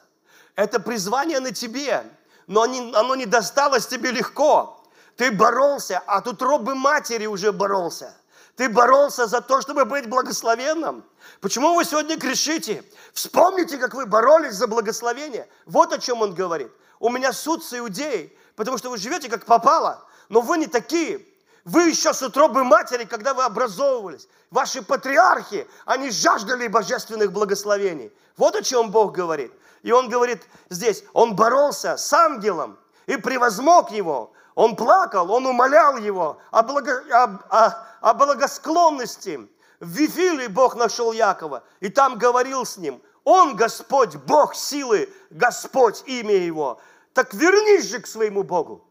Это призвание на тебе, но оно не досталось тебе легко. Ты боролся, а тут утробы матери уже боролся. Ты боролся за то, чтобы быть благословенным. Почему вы сегодня грешите? Вспомните, как вы боролись за благословение. Вот о чем он говорит. У меня суд с Иудеей, потому что вы живете как попало, но вы не такие. Вы еще с утробы матери, когда вы образовывались. Ваши патриархи, они жаждали божественных благословений. Вот о чем Бог говорит. И Он говорит здесь, Он боролся с ангелом и превозмог его. Он плакал, он умолял его о благосклонности. В Вифиле Бог нашел Якова, и там говорил с ним. Он Господь, Бог силы, Господь, имя Его. Так вернись же к своему Богу.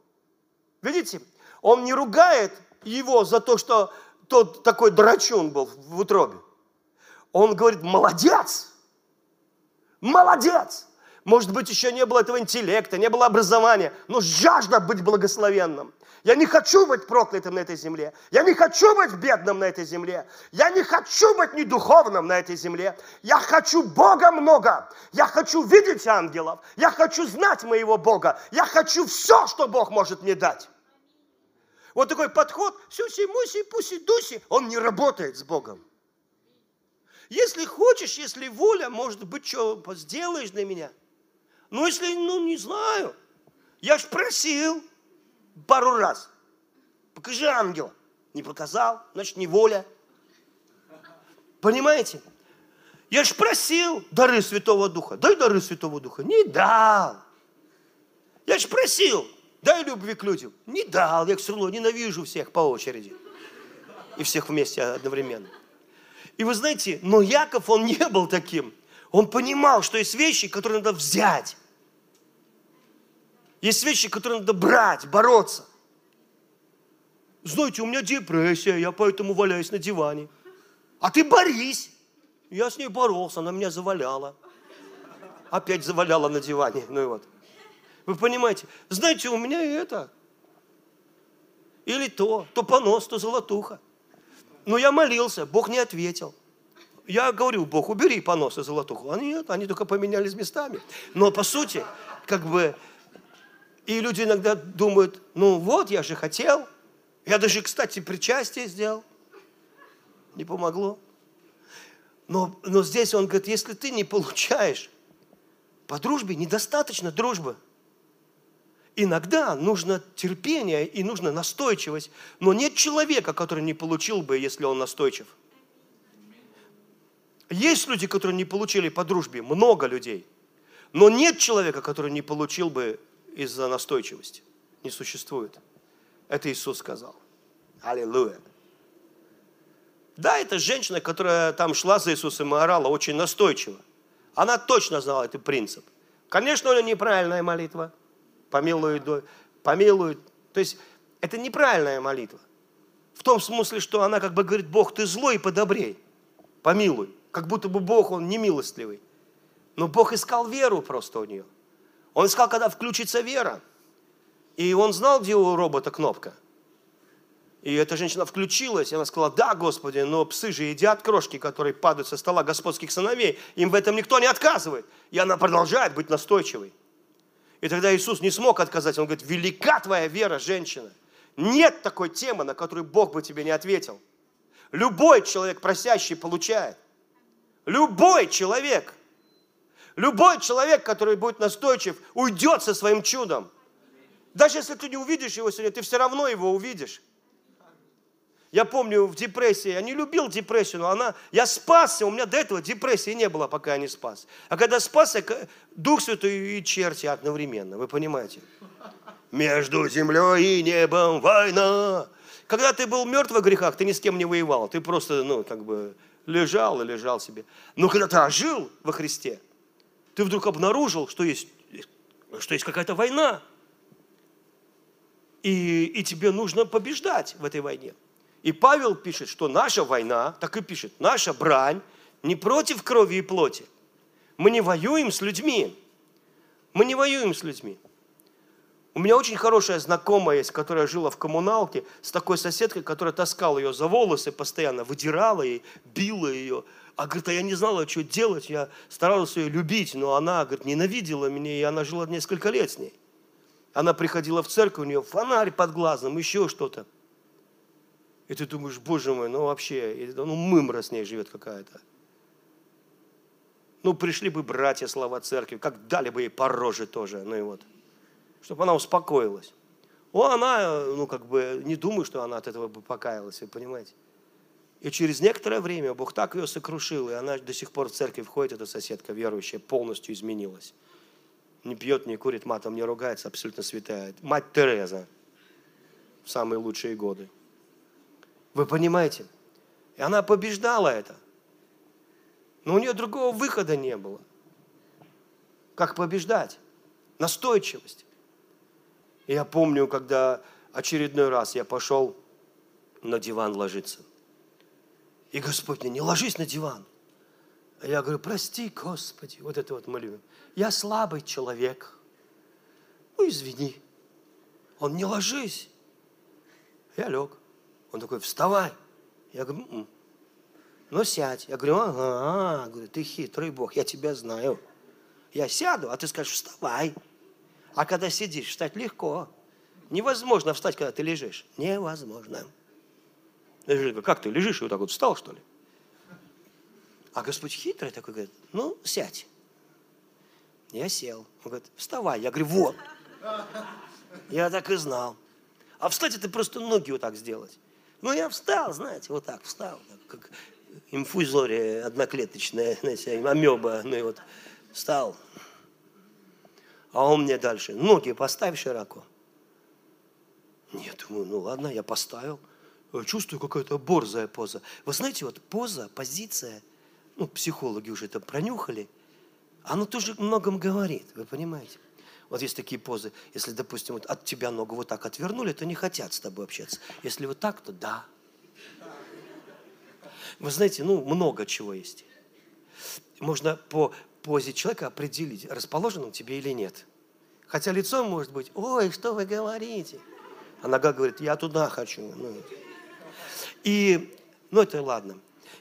Видите, он не ругает его за то, что тот такой драчун был в утробе. Он говорит: молодец, молодец. Может быть, еще не было этого интеллекта, не было образования, но жажда быть благословенным. Я не хочу быть проклятым на этой земле. Я не хочу быть бедным на этой земле. Я не хочу быть недуховным на этой земле. Я хочу Бога много. Я хочу видеть ангелов. Я хочу знать моего Бога. Я хочу все, что Бог может мне дать. Вот такой подход, сюси-муси-пуси-дуси, он не работает с Богом. Если хочешь, если воля, может быть, что сделаешь для меня. Но если, не знаю, я ж просил пару раз. Покажи ангела. Не показал, значит, не воля. Понимаете? Я ж просил дары Святого Духа. Дай дары Святого Духа. Не дал. Я ж просил. Дай любви к людям. Не дал, я все равно ненавижу всех по очереди. И всех вместе одновременно. И вы знаете, но Яков, он не был таким. Он понимал, что есть вещи, которые надо взять. Есть вещи, которые надо брать, бороться. Знаете, у меня депрессия, я поэтому валяюсь на диване. А ты борись. Я с ней боролся, она меня заваляла. Опять заваляла на диване. Ну и вот. Вы понимаете, знаете, у меня и это, или то понос, то золотуха. Но я молился, Бог не ответил. Я говорю: Бог, убери понос и золотуху. А нет, они только поменялись местами. Но по сути, и люди иногда думают: я же хотел. Я даже, кстати, причастие сделал. Не помогло. Но здесь он говорит: если ты не получаешь по дружбе, недостаточно дружбы. Иногда нужно терпение и нужна настойчивость, но нет человека, который не получил бы, если он настойчив. Есть люди, которые не получили по дружбе, много людей, но нет человека, который не получил бы из-за настойчивости. Не существует. Это Иисус сказал. Аллилуйя. Да, это женщина, которая там шла за Иисусом и орала очень настойчиво. Она точно знала этот принцип. Конечно, у нее неправильная молитва. Помилует. То есть это неправильная молитва. В том смысле, что она говорит: Бог, ты злой, подобрей, помилуй. Как будто бы Бог, он немилостливый. Но Бог искал веру просто у нее. Он искал, когда включится вера. И он знал, где у робота кнопка. И эта женщина включилась, и она сказала: да, Господи, но псы же едят крошки, которые падают со стола господских сыновей. Им в этом никто не отказывает. И она продолжает быть настойчивой. И тогда Иисус не смог отказать. Он говорит: велика твоя вера, женщина. Нет такой темы, на которую Бог бы тебе не ответил. Любой человек, просящий, получает. Любой человек. Любой человек, который будет настойчив, уйдет со своим чудом. Даже если ты не увидишь его сегодня, ты все равно его увидишь. Я помню, в депрессии, я не любил депрессию, но я спасся, у меня до этого депрессии не было, пока я не спас. А когда спасся, Дух Святой и черти одновременно, вы понимаете? Между землей и небом война. Когда ты был мертв во грехах, ты ни с кем не воевал, ты просто, лежал и лежал себе. Но когда ты ожил во Христе, ты вдруг обнаружил, что есть какая-то война, и тебе нужно побеждать в этой войне. И Павел пишет, что наша война, наша брань не против крови и плоти. Мы не воюем с людьми. Мы не воюем с людьми. У меня очень хорошая знакомая есть, которая жила в коммуналке, с такой соседкой, которая таскала ее за волосы постоянно, выдирала ей, била ее. А, говорит, я не знала, что делать, я старалась ее любить, но она, говорит, ненавидела меня, и она жила несколько лет с ней. Она приходила в церковь, у нее фонарь под глазом, еще что-то. И ты думаешь: боже мой, вообще, мымра с ней живет какая-то. Пришли бы братья, слава церкви, как дали бы ей по роже тоже, чтобы она успокоилась. Она, не думаю, что она от этого бы покаялась, вы понимаете. И через некоторое время Бог так ее сокрушил, и она до сих пор в церкви входит, эта соседка верующая, полностью изменилась. Не пьет, не курит, матом не ругается, абсолютно святая. Мать Тереза в самые лучшие годы. Вы понимаете? И она побеждала это. Но у нее другого выхода не было. Как побеждать? Настойчивость. И я помню, когда очередной раз я пошел на диван ложиться. И Господь мне: не ложись на диван. А я говорю: прости, Господи. Вот это вот мы любим. Я слабый человек. Ну, извини. Он: не ложись. Я лег. Он такой: вставай. Я говорю: м-м. Ну, сядь. Я говорю: ага. Говорю: ты хитрый Бог, я тебя знаю. Я сяду, а ты скажешь: вставай. А когда сидишь, встать легко. Невозможно встать, когда ты лежишь. Невозможно. Я говорю: как ты лежишь и вот так вот встал, что ли? А Господь хитрый такой говорит: ну, сядь. Я сел. Он говорит: вставай. Я говорю: вот. Я так и знал. А встать — это просто ноги вот так сделать. Ну, я встал, знаете, вот так встал. Как инфузория одноклеточная, знаете, амеба. Ну, и вот встал. А он мне дальше: ноги поставь широко. Нет, думаю, ну ладно, я поставил. Чувствую, какая-то борзая поза. Вы знаете, вот поза, позиция, ну, психологи уже это пронюхали, она тоже многом говорит, вы понимаете? Вот есть такие позы, если, допустим, вот от тебя ногу вот так отвернули, то не хотят с тобой общаться. Если вот так, то да. Вы знаете, ну, много чего есть. Можно по позе человека определить, расположен он тебе или нет. Хотя лицо может быть: ой, что вы говорите? А нога говорит: я туда хочу. Ну, и, ну, это ладно.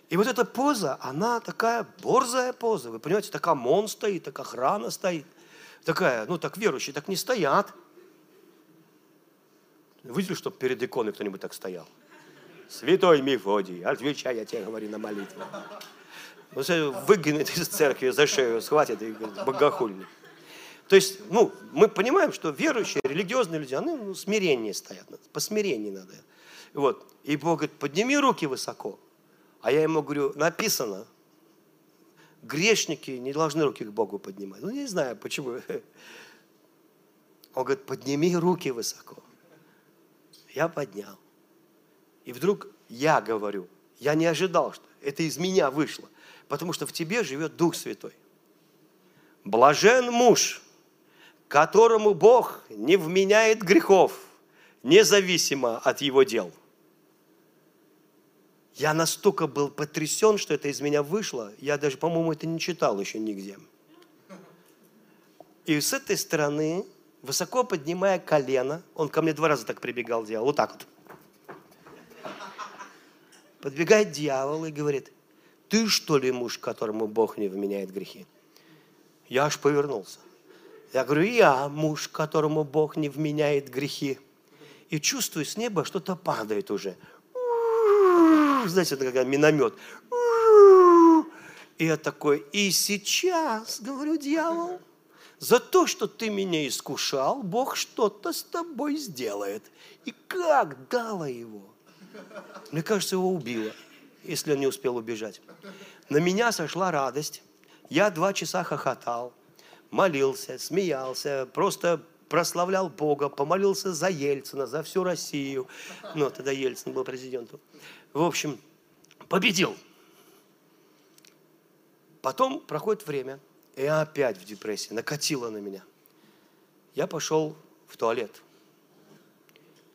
И вот эта поза, она такая борзая поза. Вы понимаете, так ОМОН стоит, так охрана стоит. Такая, ну, так верующие так не стоят. Вы видели, чтобы перед иконой кто-нибудь так стоял? Святой Мефодий, отвечай, я тебе говорю, на молитву. Ну, выгонят из церкви, за шею схватят и говорят: богохульник. То есть, ну, мы понимаем, что верующие, религиозные люди, они, ну, смирение стоят, по смирению надо. Вот. И Бог говорит: подними руки высоко. А я ему говорю: написано, грешники не должны руки к Богу поднимать. Ну, не знаю, почему. Он говорит: подними руки высоко. Я поднял. И вдруг я говорю, я не ожидал, что это из меня вышло, потому что в тебе живет Дух Святой. Блажен муж, которому Бог не вменяет грехов, независимо от его дел. Я настолько был потрясен, что это из меня вышло. Я даже, по-моему, это не читал еще нигде. И с этой стороны, высоко поднимая колено, он ко мне 2 раза так прибегал, делал, вот так вот. Подбегает дьявол и говорит: ты что ли муж, которому Бог не вменяет грехи? Я аж повернулся. Я говорю: я муж, которому Бог не вменяет грехи. И чувствую, с неба что-то падает уже. Знаете, это как миномет. И я такой: и сейчас, говорю, дьявол, за то, что ты меня искушал, Бог что-то с тобой сделает. И как дало его. Мне кажется, его убило, если он не успел убежать. На меня сошла радость. Я 2 часа хохотал, молился, смеялся, просто прославлял Бога, помолился за Ельцина, за всю Россию. Ну, тогда Ельцин был президентом. В общем, победил. Потом проходит время, и я опять в депрессии, накатило на меня. Я пошел в туалет.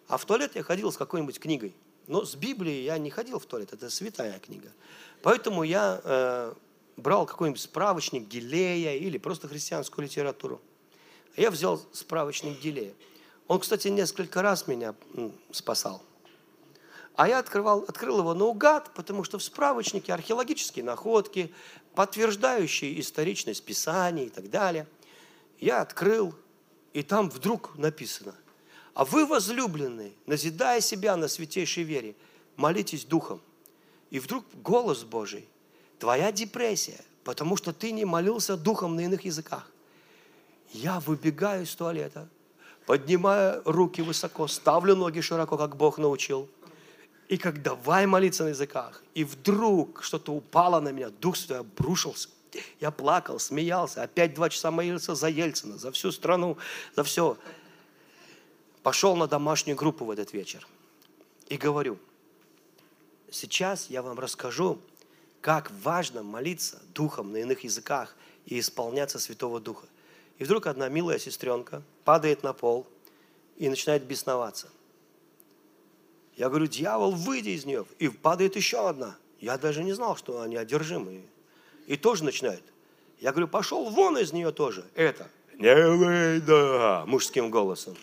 А в туалет я ходил с какой-нибудь книгой. Но с Библией я не ходил в туалет, это святая книга. Поэтому я брал какой-нибудь справочник Гилея или просто христианскую литературу. Я взял справочник Гилея. Он, кстати, несколько раз меня спасал. А я открыл его наугад, потому что в справочнике археологические находки, подтверждающие историчность Писаний и так далее. Я открыл, и там вдруг написано: «А вы, возлюбленные, назидая себя на святейшей вере, молитесь Духом». И вдруг голос Божий: «Твоя депрессия, потому что ты не молился Духом на иных языках». Я выбегаю из туалета, поднимаю руки высоко, ставлю ноги широко, как Бог научил. И как давай молиться на языках. И вдруг что-то упало на меня, Дух Святой обрушился. Я плакал, смеялся, опять 2 часа молился за Ельцина, за всю страну, за все. Пошел на домашнюю группу в этот вечер. И говорю: сейчас я вам расскажу, как важно молиться Духом на иных языках и исполняться Святого Духа. И вдруг одна милая сестренка падает на пол и начинает бесноваться. Я говорю, дьявол, выйди из нее. И падает еще одна. Я даже не знал, что они одержимы. И тоже начинает. Я говорю, пошел вон из нее тоже. Это. Не выйду. Мужским голосом.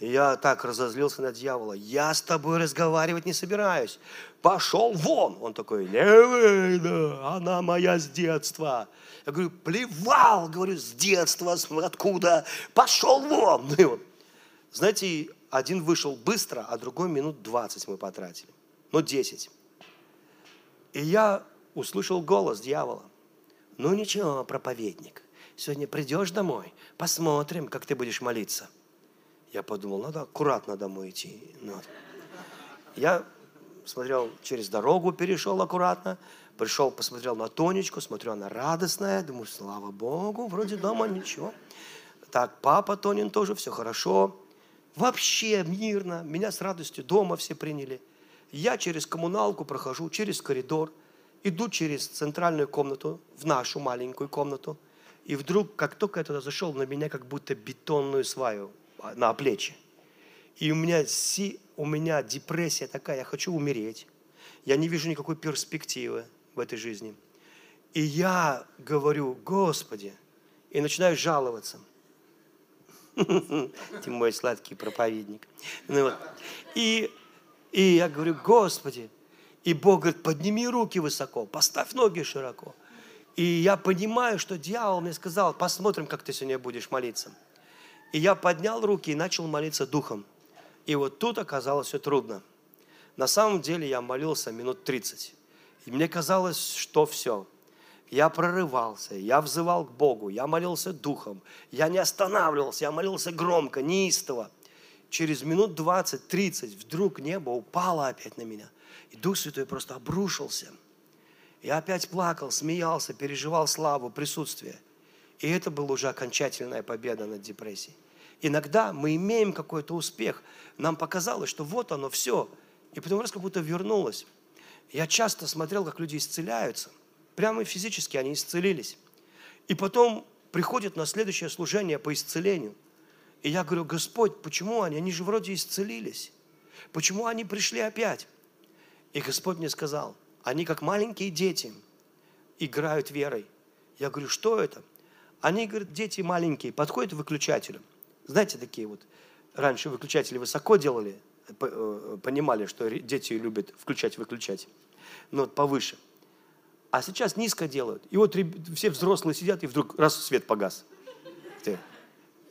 Я так разозлился на дьявола. Я с тобой разговаривать не собираюсь. Пошел вон. Он такой, не выйду. Она моя с детства. Я говорю, плевал, говорю, с детства, откуда. Пошел вон. И он. Знаете, один вышел быстро, а другой минут 20 мы потратили. 10. И я услышал голос дьявола. Ну ничего, проповедник, сегодня придешь домой, посмотрим, как ты будешь молиться. Я подумал, надо аккуратно домой идти. Я смотрел, через дорогу перешел аккуратно, пришел, посмотрел на Тонечку, смотрю, она радостная, думаю, слава Богу, вроде дома ничего. Так, папа Тонин тоже, все хорошо. Вообще мирно, меня с радостью дома все приняли. Я через коммуналку прохожу, через коридор, иду через центральную комнату, в нашу маленькую комнату, и вдруг, как только я туда зашел, на меня как будто бетонную сваю на плечи. И у меня депрессия такая, я хочу умереть, я не вижу никакой перспективы в этой жизни. И я говорю, Господи, и начинаю жаловаться. Ты мой сладкий проповедник. И я говорю, Господи. И Бог говорит, подними руки высоко, поставь ноги широко. И я понимаю, что дьявол мне сказал, посмотрим, как ты сегодня будешь молиться. И я поднял руки и начал молиться Духом. И вот тут оказалось все трудно. На самом деле я молился минут 30. И мне казалось, что все. Я прорывался, я взывал к Богу, я молился Духом, я не останавливался, я молился громко, неистово. Через минут 20-30 вдруг небо упало опять на меня, и Дух Святой просто обрушился. Я опять плакал, смеялся, переживал славу, присутствие. И это была уже окончательная победа над депрессией. Иногда мы имеем какой-то успех, нам показалось, что вот оно все, и потом раз как будто вернулось. Я часто смотрел, как люди исцеляются. Прямо физически они исцелились. И потом приходят на следующее служение по исцелению. И я говорю, Господь, почему они? Они же вроде исцелились. Почему они пришли опять? И Господь мне сказал, они как маленькие дети играют верой. Я говорю, что это? Они, говорят, дети маленькие, подходят к выключателю. Знаете, такие вот, раньше выключатели высоко делали, понимали, что дети любят включать-выключать, но вот повыше. А сейчас низко делают. И вот все взрослые сидят, и вдруг раз свет погас.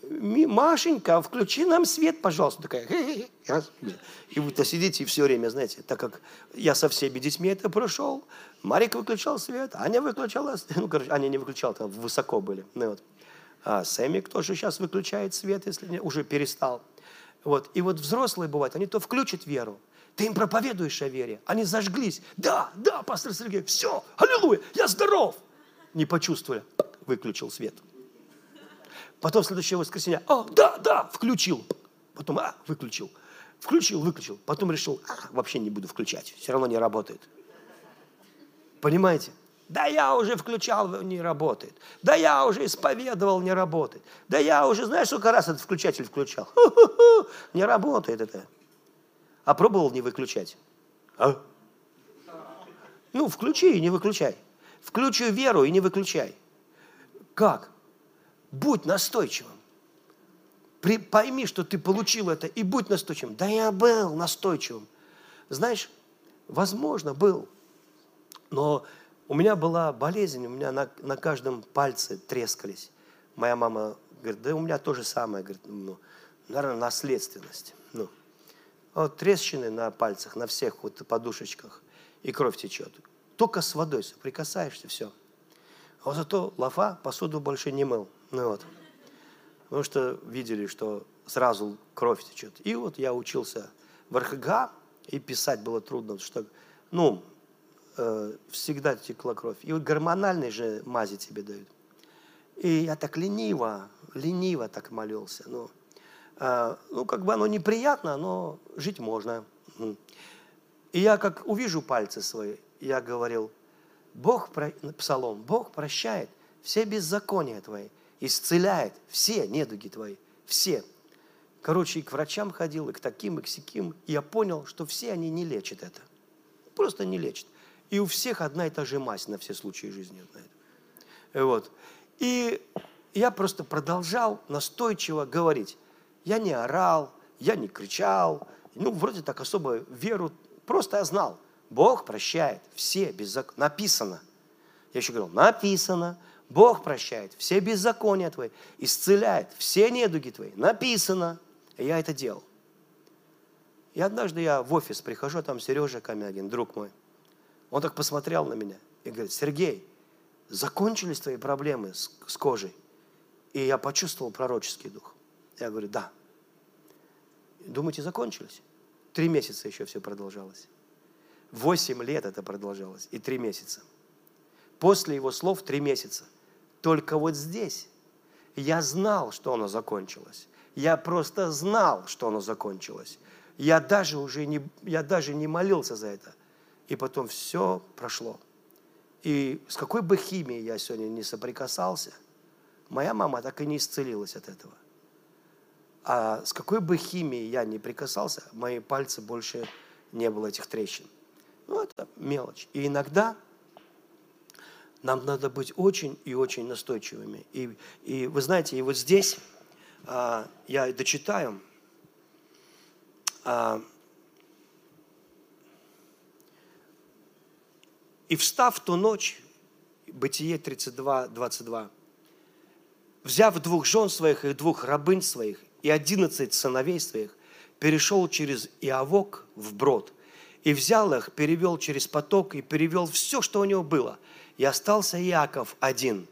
Машенька, включи нам свет, пожалуйста. Такая, раз. И вы-то сидите все время, знаете, так как я со всеми детьми это прошел. Марик выключал свет, Аня выключала. Ну, короче, Аня не выключала, там высоко были. А Сэмик тоже сейчас выключает свет, если не, уже перестал. И вот взрослые бывают, они то включат веру, ты им проповедуешь о вере. Они зажглись. Да, пастор Сергей, все, аллилуйя, я здоров. Не почувствовали, выключил свет. Потом следующее воскресенье, включил. Потом, выключил. Выключил. Потом решил, вообще не буду включать, все равно не работает. Понимаете? Да я уже включал, не работает. Да я уже исповедовал, не работает. Да я уже, знаешь, сколько раз этот включатель включал? Не работает это. А пробовал не выключать? Включи и не выключай. Включи веру и не выключай. Как? Будь настойчивым. Пойми, что ты получил это, и будь настойчивым. Да я был настойчивым. Знаешь, возможно, был. Но у меня была болезнь, у меня на каждом пальце трескались. Моя мама говорит, да у меня то же самое. Говорит, наверное, наследственность. Вот трещины на пальцах, на всех вот подушечках, и кровь течет. Только с водой соприкасаешься, все. А вот зато Лафа посуду больше не мыл. Потому что видели, что сразу кровь течет. И вот я учился в РХГА, и писать было трудно, потому что, всегда текла кровь. И вот гормональные же мази тебе дают. И я так лениво так молился, оно неприятно, но жить можно. И я как увижу пальцы свои, я говорил, Бог, Псалом, Бог прощает все беззакония твои, исцеляет все недуги твои, все. Короче, и к врачам ходил, и к таким, и к сяким. И я понял, что все они не лечат это. Просто не лечат. И у всех одна и та же мазь на все случаи жизни. Вот. И я просто продолжал настойчиво говорить. Я не орал, я не кричал. Ну, вроде так особо веру. Просто я знал. Бог прощает все беззакония. Написано. Я еще говорил, написано. Бог прощает все беззакония твои, исцеляет все недуги твои. Написано. И я это делал. И однажды я в офис прихожу, а там Сережа Камягин, друг мой. Он так посмотрел на меня и говорит, Сергей, закончились твои проблемы с кожей? И я почувствовал пророческий дух. Я говорю, да. Думаете, закончились? 3 месяца еще все продолжалось. 8 лет это продолжалось и 3 месяца. После его слов 3 месяца. Только вот здесь я знал, что оно закончилось. Я просто знал, что оно закончилось. Я даже не молился за это. И потом все прошло. И с какой бы химией я сегодня не соприкасался, моя мама так и не исцелилась от этого. А с какой бы химией я не прикасался, мои пальцы больше не было этих трещин. Ну, это мелочь. И иногда нам надо быть очень и очень настойчивыми. И вы знаете, и вот здесь я дочитаю. И встав ту ночь, Бытие 32:22, взяв 2 жен своих и 2 рабынь своих, и 11 сыновей своих, перешел через Иавок вброд, и взял их, перевел через поток, и перевел все, что у него было. И остался Яков один,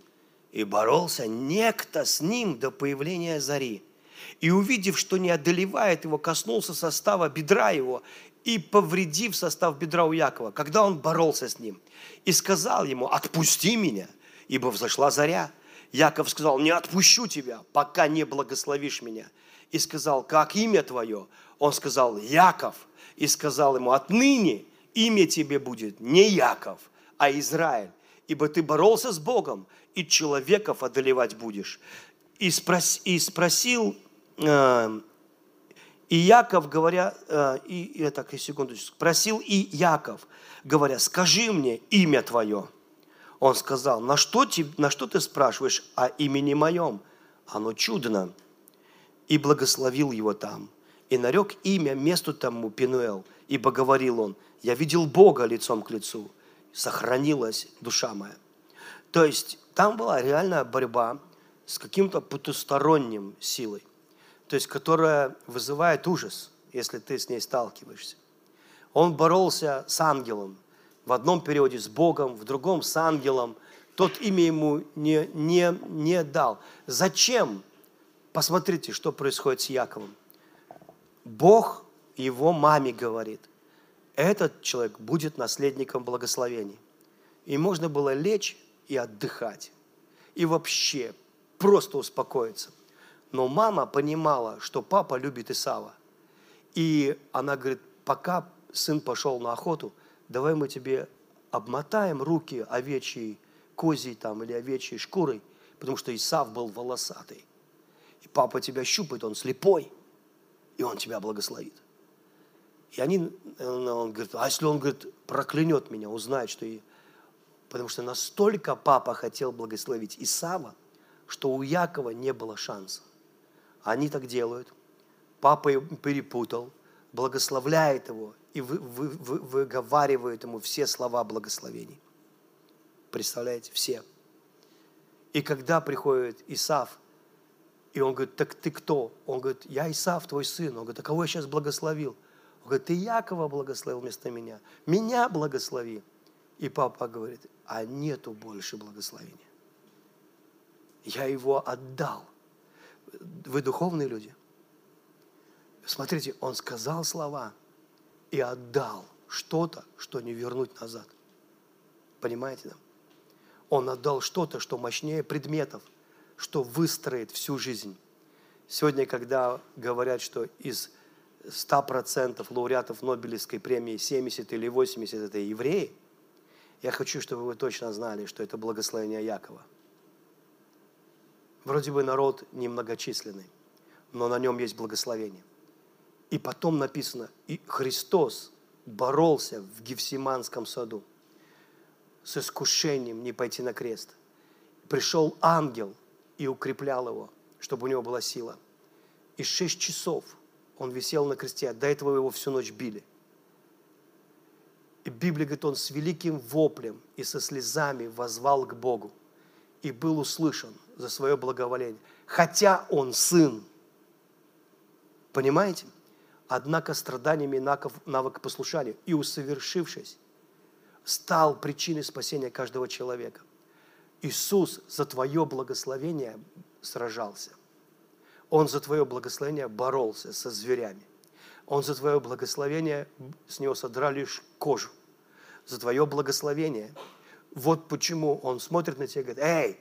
и боролся некто с ним до появления зари. И, увидев, что не одолевает его, коснулся состава бедра его, и повредив состав бедра у Якова, когда он боролся с ним, и сказал ему, «Отпусти меня, ибо взошла заря». Яков сказал, «Не отпущу тебя, пока не благословишь меня». И сказал, «Как имя твое?» Он сказал, «Яков». И сказал ему, «Отныне имя тебе будет не Яков, а Израиль, ибо ты боролся с Богом, и человеков одолевать будешь». Спросил и Яков, говоря, «Скажи мне имя твое». Он сказал, «На что ты спрашиваешь о имени моем? Оно чудно». И благословил его там. И нарек имя месту тому Пинуэл. Ибо говорил он, я видел Бога лицом к лицу. Сохранилась душа моя. То есть там была реальная борьба с каким-то потусторонним силой. То есть которая вызывает ужас, если ты с ней сталкиваешься. Он боролся с ангелом. В одном периоде с Богом, в другом с ангелом. Тот имя ему не дал. Зачем? Посмотрите, что происходит с Яковом. Бог его маме говорит, этот человек будет наследником благословений. И можно было лечь и отдыхать, и вообще просто успокоиться. Но мама понимала, что папа любит Исава. И она говорит, пока сын пошел на охоту, давай мы тебе обмотаем руки овечьей, козьей там, или овечьей шкурой, потому что Исав был волосатый. И папа тебя щупает, он слепой, и он тебя благословит. И он говорит, а если он, говорит, проклянет меня, узнает, что... Потому что настолько папа хотел благословить Исава, что у Якова не было шанса. Они так делают. Папа перепутал, благословляет его и выговаривает ему все слова благословений. Представляете, все. И когда приходит Исав, и он говорит, так ты кто? Он говорит, я Исав, твой сын. Он говорит, а кого я сейчас благословил? Он говорит, ты Якова благословил вместо меня. Меня благослови. И папа говорит, а нету больше благословения. Я его отдал. Вы духовные люди? Смотрите, он сказал слова и отдал что-то, что не вернуть назад. Понимаете, да? Он отдал что-то, что мощнее предметов, что выстроит всю жизнь. Сегодня, когда говорят, что из 100% лауреатов Нобелевской премии 70 или 80 – это евреи, Я хочу, чтобы вы точно знали, что это благословение Якова. Вроде бы народ немногочисленный, но на нем есть благословение. И потом написано, и Христос боролся в Гефсиманском саду с искушением не пойти на крест. Пришел ангел и укреплял его, чтобы у него была сила. И 6 часов он висел на кресте, а до этого его всю ночь били. И Библия говорит, он с великим воплем и со слезами воззвал к Богу и был услышан за свое благоволение, хотя он сын. Понимаете? Однако страданиями навык послушания и усовершившись, стал причиной спасения каждого человека. Иисус за твое благословение сражался. Он за твое благословение боролся со зверями. Он за твое благословение, с него содрали кожу. За твое благословение. Вот почему он смотрит на тебя и говорит, эй,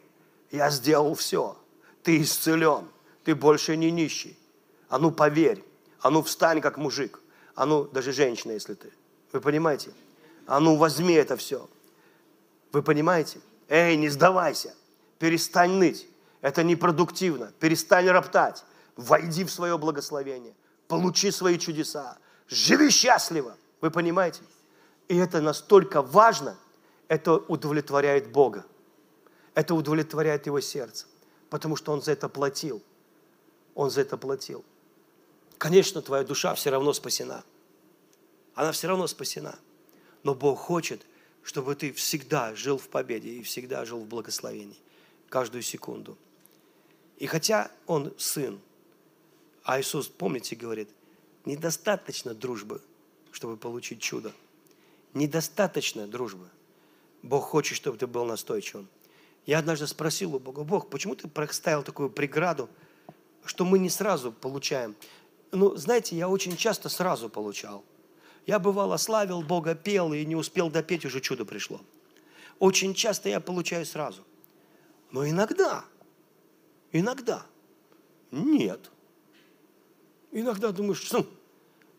я сделал все, ты исцелен, ты больше не нищий. А ну поверь, а ну встань как мужик, а ну даже женщина, если ты. Вы понимаете? А ну возьми это все. Вы понимаете? Эй, не сдавайся, перестань ныть, это непродуктивно, перестань роптать, войди в свое благословение, получи свои чудеса, живи счастливо, вы понимаете? И это настолько важно, это удовлетворяет Бога, это удовлетворяет Его сердце, потому что Он за это платил, Он за это платил. Конечно, твоя душа все равно спасена, она все равно спасена, но Бог хочет, чтобы ты всегда жил в победе и всегда жил в благословении, каждую секунду. И хотя он сын, а Иисус, помните, говорит, недостаточно дружбы, чтобы получить чудо. Недостаточно дружбы. Бог хочет, чтобы ты был настойчивым. Я однажды спросил у Бога, Бог, почему ты поставил такую преграду, что мы не сразу получаем? Ну, знаете, я очень часто сразу получал. Я, бывало, славил Бога, пел и не успел допеть, уже чудо пришло. Очень часто я получаю сразу. Но иногда нет. Иногда думаешь,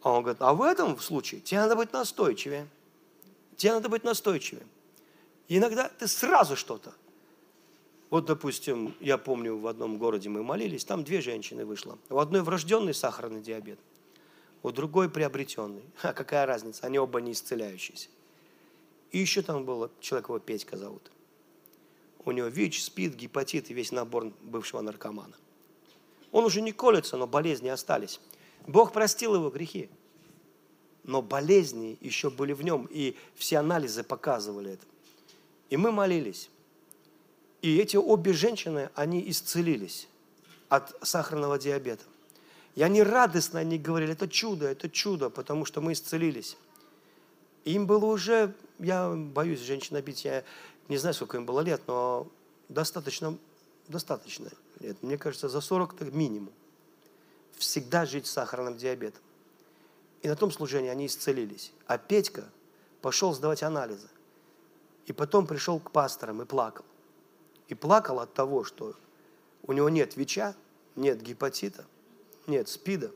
а он говорит, а в этом случае тебе надо быть настойчивее. Тебе надо быть настойчивее. Иногда ты сразу что-то. Вот, допустим, я помню, в одном городе мы молились, там 2 женщины вышло. У одной врожденный сахарный диабет. У другой приобретенный. А какая разница? Они оба не исцеляющиеся. И еще там было, человек его Петька зовут. У него ВИЧ, СПИД, гепатит и весь набор бывшего наркомана. Он уже не колется, но болезни остались. Бог простил его грехи. Но болезни еще были в нем, и все анализы показывали это. И мы молились. И эти обе женщины, они исцелились от сахарного диабета. И они радостно, они говорили, это чудо, потому что мы исцелились. И им было уже, я боюсь женщин обидеть, я не знаю, сколько им было лет, но достаточно лет. Мне кажется, за 40 минимум. Всегда жить с сахарным диабетом. И на том служении они исцелились. А Петька пошел сдавать анализы. И потом пришел к пасторам и плакал. И плакал от того, что у него нет ВИЧа, нет гепатита, нет СПИДа,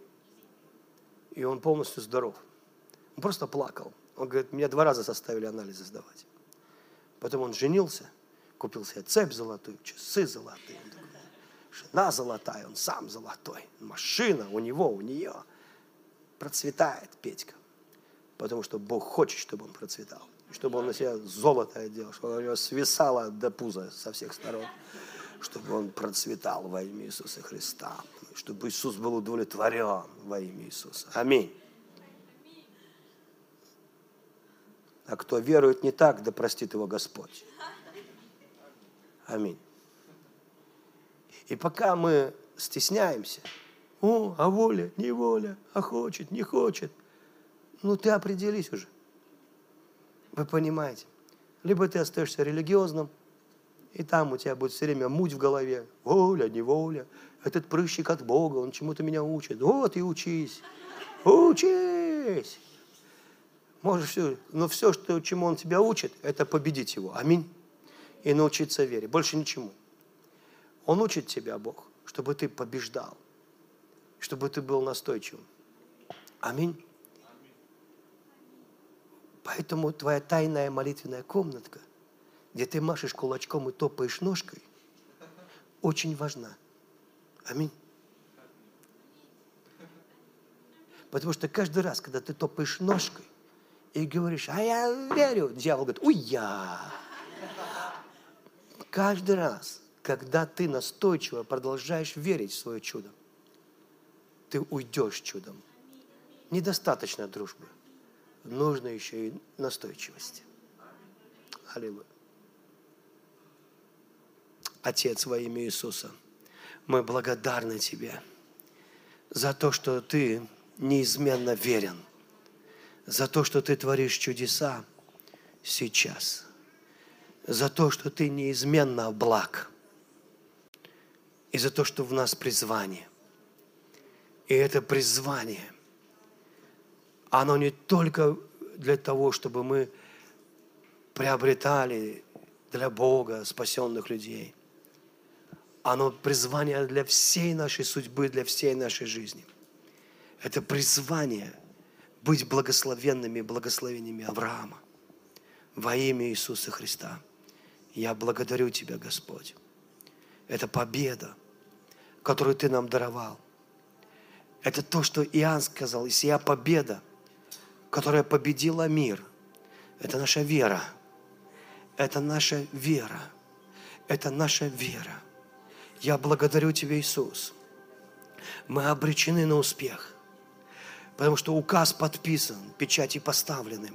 и он полностью здоров. Он просто плакал. Он говорит, меня 2 раза составили анализы сдавать. Потом он женился, купил себе цепь золотую, часы золотые. Жена золотая, он сам золотой. Машина у него, у нее. Процветает Петька. Потому что Бог хочет, чтобы он процветал. Чтобы он на себя золото одел, чтобы у него свисало до пуза со всех сторон. Чтобы он процветал во имя Иисуса Христа, чтобы Иисус был удовлетворен во имя Иисуса. Аминь. А кто верует не так, да простит его Господь. Аминь. И пока мы стесняемся, а воля, не воля, а хочет, не хочет, ты определись уже. Вы понимаете? Либо ты остаешься религиозным, и там у тебя будет все время муть в голове. Воля, неволя. Этот прыщик от Бога, он чему-то меня учит. Вот и учись. Учись. Можешь все, но все, чему он тебя учит, это победить его. Аминь. И научиться вере. Больше ничему. Он учит тебя, Бог, чтобы ты побеждал. Чтобы ты был настойчивым. Аминь. Поэтому твоя тайная молитвенная комнатка, где ты машешь кулачком и топаешь ножкой, очень важна. Аминь. Потому что каждый раз, когда ты топаешь ножкой и говоришь, а я верю, дьявол говорит, уя. Каждый раз, когда ты настойчиво продолжаешь верить в свое чудо, ты уйдешь чудом. Недостаточно дружбы. Нужно еще и настойчивости. Аллилуйя. Отец, во имя Иисуса, мы благодарны Тебе за то, что Ты неизменно верен, за то, что Ты творишь чудеса сейчас, за то, что Ты неизменно благ, и за то, что в нас призвание. И это призвание, оно не только для того, чтобы мы приобретали для Бога спасенных людей. Оно призвание для всей нашей судьбы, для всей нашей жизни. Это призвание быть благословенными благословениями Авраама. Во имя Иисуса Христа. Я благодарю Тебя, Господь. Это победа, которую Ты нам даровал. Это то, что Иоанн сказал, и сия победа, которая победила мир. Это наша вера. Это наша вера. Это наша вера. Я благодарю Тебя, Иисус. Мы обречены на успех, потому что указ подписан, печати поставлены.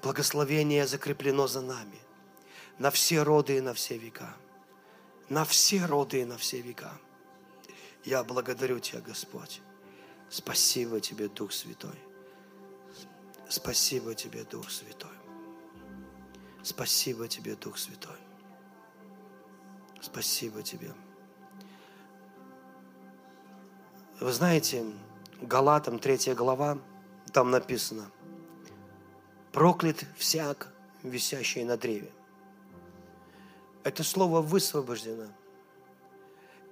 Благословение закреплено за нами на все роды и на все века. На все роды и на все века. Я благодарю Тебя, Господь. Спасибо Тебе, Дух Святой. Спасибо Тебе, Дух Святой. Спасибо Тебе, Дух Святой. Спасибо Тебе. Вы знаете, Галатам 3 глава, там написано: проклят всяк, висящий на древе. Это слово высвобождено.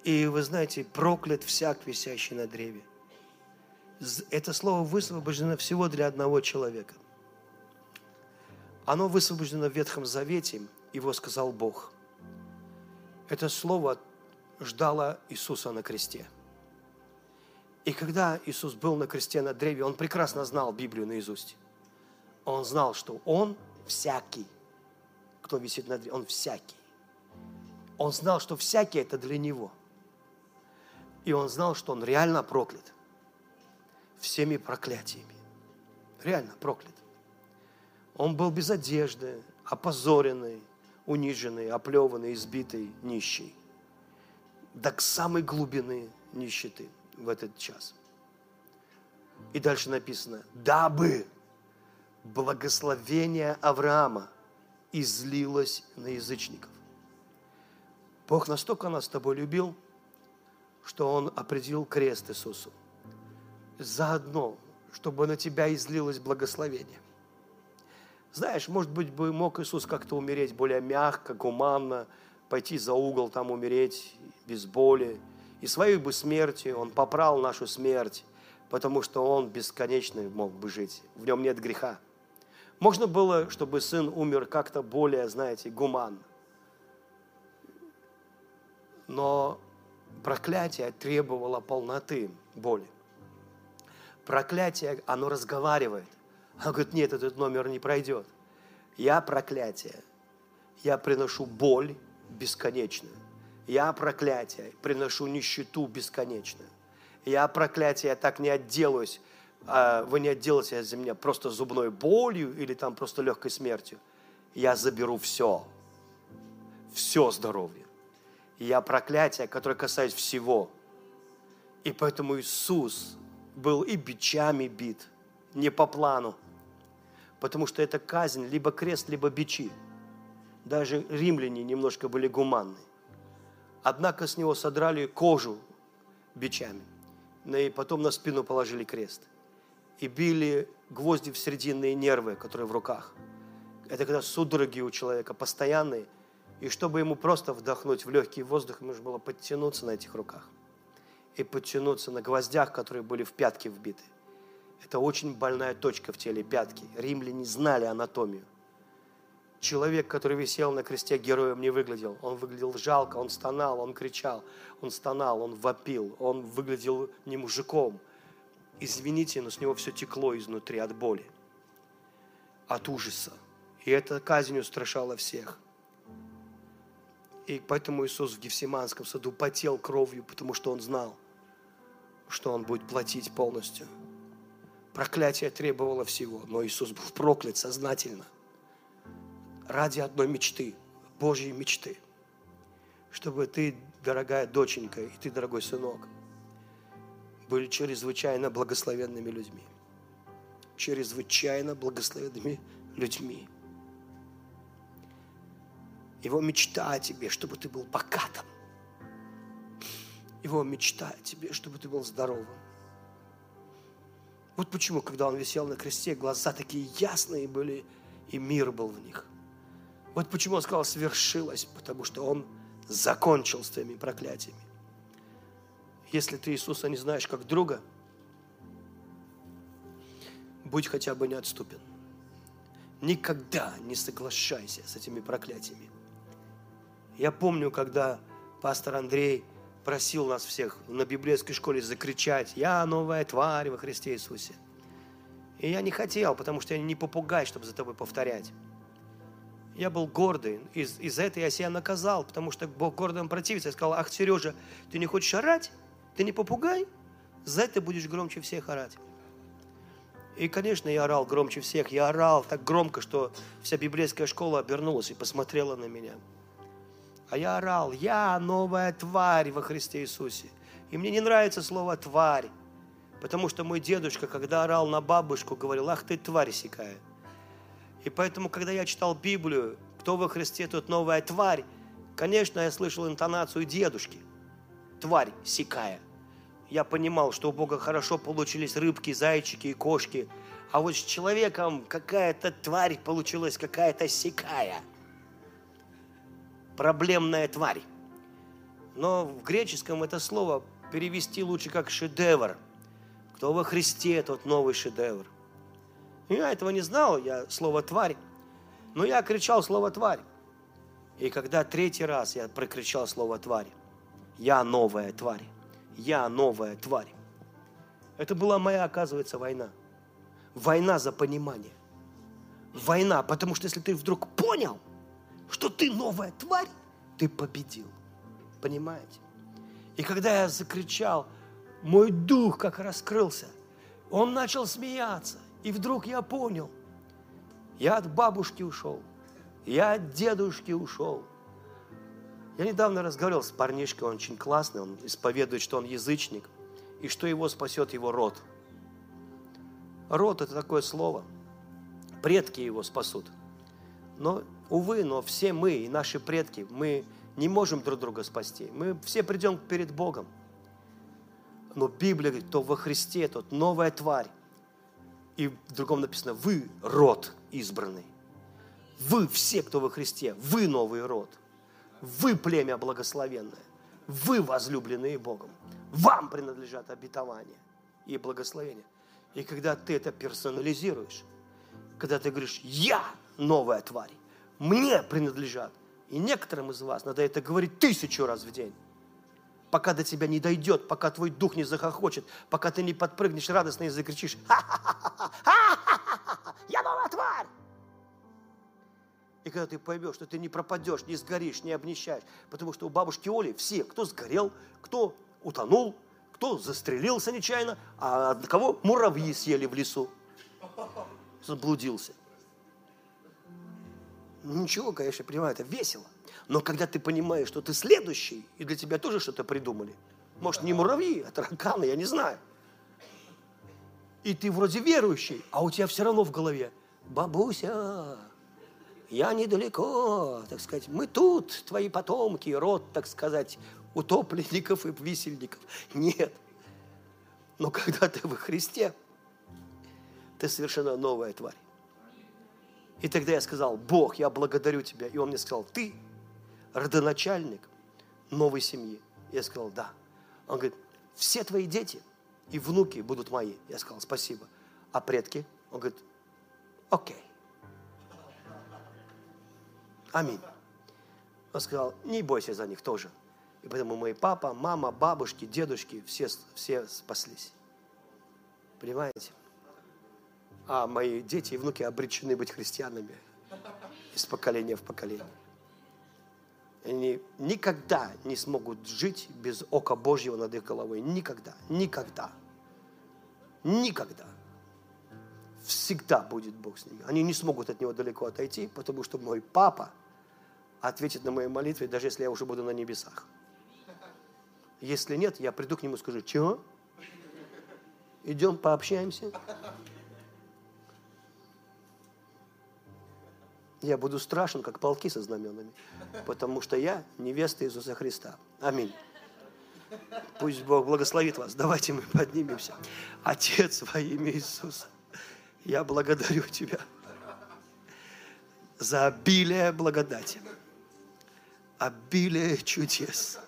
И вы знаете, проклят всяк, висящий на древе. Это слово высвобождено всего для одного человека. Оно высвобождено в Ветхом Завете, его сказал Бог. Это слово ждало Иисуса на кресте. И когда Иисус был на кресте на древе, Он прекрасно знал Библию наизусть. Он знал, что Он всякий, кто висит на древе, Он всякий. Он знал, что всякий – это для Него. И Он знал, что Он реально проклят. Всеми проклятиями. Реально проклят. Он был без одежды, опозоренный, униженный, оплеванный, избитый, нищий. До самой глубины нищеты в этот час. И дальше написано: дабы благословение Авраама излилось на язычников. Бог настолько нас с тобой любил, что Он определил крест Иисусу. Заодно, чтобы на тебя излилось благословение. Знаешь, может быть, бы мог Иисус как-то умереть более мягко, гуманно, пойти за угол, там умереть без боли. И своей бы смертью Он попрал нашу смерть, потому что Он бесконечно мог бы жить. В Нем нет греха. Можно было, чтобы Сын умер как-то более, знаете, гуманно. Но проклятие требовало полноты боли. Проклятие, оно разговаривает. Она говорит: нет, этот номер не пройдет. Я проклятие, я приношу боль бесконечную. Я проклятие, приношу нищету бесконечную. Я проклятие, я так не отделаюсь. Вы не отделаетесь от меня просто зубной болью или там просто легкой смертью. Я заберу все. Все здоровье. Я проклятие, которое касается всего. И поэтому Иисус был и бичами бит. Не по плану. Потому что это казнь, либо крест, либо бичи. Даже римляне немножко были гуманны. Однако с него содрали кожу бичами. И потом на спину положили крест. И били гвозди в срединные нервы, которые в руках. Это когда судороги у человека постоянные. И чтобы ему просто вдохнуть в легкий воздух, нужно было подтянуться на этих руках. И подтянуться на гвоздях, которые были в пятки вбиты. Это очень больная точка в теле пятки. Римляне знали анатомию. Человек, который висел на кресте, героем не выглядел. Он выглядел жалко, он стонал, он кричал, он стонал, он вопил, он выглядел не мужиком. Извините, но с него все текло изнутри от боли, от ужаса. И эта казнь устрашала всех. И поэтому Иисус в Гефсиманском саду потел кровью, потому что Он знал, что Он будет платить полностью. Проклятие требовало всего, но Иисус был проклят сознательно. Ради одной мечты, Божьей мечты. Чтобы ты, дорогая доченька, и ты, дорогой сынок, были чрезвычайно благословенными людьми. Чрезвычайно благословенными людьми. Его мечта о тебе, чтобы ты был богатым. Его мечта о тебе, чтобы ты был здоровым. Вот почему, когда Он висел на кресте, глаза такие ясные были, и мир был в них. Вот почему Он сказал «свершилось», потому что Он закончил с твоими проклятиями. Если ты Иисуса не знаешь как друга, будь хотя бы неотступен. Никогда не соглашайся с этими проклятиями. Я помню, когда пастор Андрей просил нас всех на библейской школе закричать «Я новая тварь во Христе Иисусе». И я не хотел, потому что я не попугай, чтобы за тобой повторять. Я был гордый, и за это я себя наказал, потому что Бог гордым противится. Я сказал, ах, Сережа, ты не хочешь орать? Ты не попугай? За это будешь громче всех орать. И, конечно, я орал громче всех. Я орал так громко, что вся библейская школа обернулась и посмотрела на меня. А я орал, я новая тварь во Христе Иисусе. И мне не нравится слово «тварь», потому что мой дедушка, когда орал на бабушку, говорил, ах, ты тварь сякая. И поэтому, когда я читал Библию, кто во Христе, тот новая тварь, конечно, я слышал интонацию дедушки. Тварь сякая. Я понимал, что у Бога хорошо получились рыбки, зайчики и кошки. А вот с человеком какая-то тварь получилась, какая-то сякая. Проблемная тварь. Но в греческом это слово перевести лучше как шедевр. Кто во Христе, тот новый шедевр. Я этого не знал, я слово «тварь», но я кричал слово «тварь». И когда третий раз я прокричал слово «тварь», я новая тварь, я новая тварь. Это была моя, оказывается, война. Война за понимание. Война, потому что если ты вдруг понял, что ты новая тварь, ты победил. Понимаете? И когда я закричал, мой дух как раскрылся, он начал смеяться. И вдруг я понял, я от бабушки ушел, я от дедушки ушел. Я недавно разговаривал с парнишкой, он очень классный, он исповедует, что он язычник, и что его спасет его род. Род – это такое слово, предки его спасут. Но, увы, но все мы и наши предки, мы не можем друг друга спасти, мы все придем перед Богом. Но Библия говорит, то во Христе, тот новая тварь. И в другом написано, вы род избранный. Вы все, кто во Христе, вы новый род. Вы племя благословенное. Вы возлюбленные Богом. Вам принадлежат обетования и благословения. И когда ты это персонализируешь, когда ты говоришь, я новая тварь, мне принадлежат. И некоторым из вас надо это говорить 1000 раз в день. Пока до тебя не дойдет, пока твой дух не захохочет, пока ты не подпрыгнешь радостно и закричишь «Ха-ха-ха-ха! Я новая тварь!» И когда ты поймешь, что ты не пропадешь, не сгоришь, не обнищаешь, потому что у бабушки Оли все, кто сгорел, кто утонул, кто застрелился нечаянно, а кого муравьи съели в лесу, заблудился. Ничего, конечно, понимаю, это весело. Но когда ты понимаешь, что ты следующий, и для тебя тоже что-то придумали, может, не муравьи, а тараканы, я не знаю. И ты вроде верующий, а у тебя все равно в голове, бабуся, я недалеко, так сказать, мы тут, твои потомки, род, так сказать, утопленников и висельников. Нет. Но когда ты во Христе, ты совершенно новая тварь. И тогда я сказал, Бог, я благодарю Тебя. И Он мне сказал, ты родоначальник новой семьи. Я сказал, да. Он говорит, все твои дети и внуки будут мои. Я сказал, спасибо. А предки? Он говорит, окей. Аминь. Он сказал, не бойся за них тоже. И поэтому мои папа, мама, бабушки, дедушки, все спаслись. Понимаете? А мои дети и внуки обречены быть христианами из поколения в поколение. Они никогда не смогут жить без ока Божьего над их головой. Никогда, никогда, никогда. Всегда будет Бог с ними. Они не смогут от Него далеко отойти, потому что мой папа ответит на мои молитвы, даже если я уже буду на небесах. Если нет, я приду к Нему и скажу, чего? Идем пообщаемся. Я буду страшен, как полки со знаменами, потому что я невеста Иисуса Христа. Аминь. Пусть Бог благословит вас. Давайте мы поднимемся. Отец, во имя Иисуса, я благодарю Тебя за обилие благодати, обилие чудес,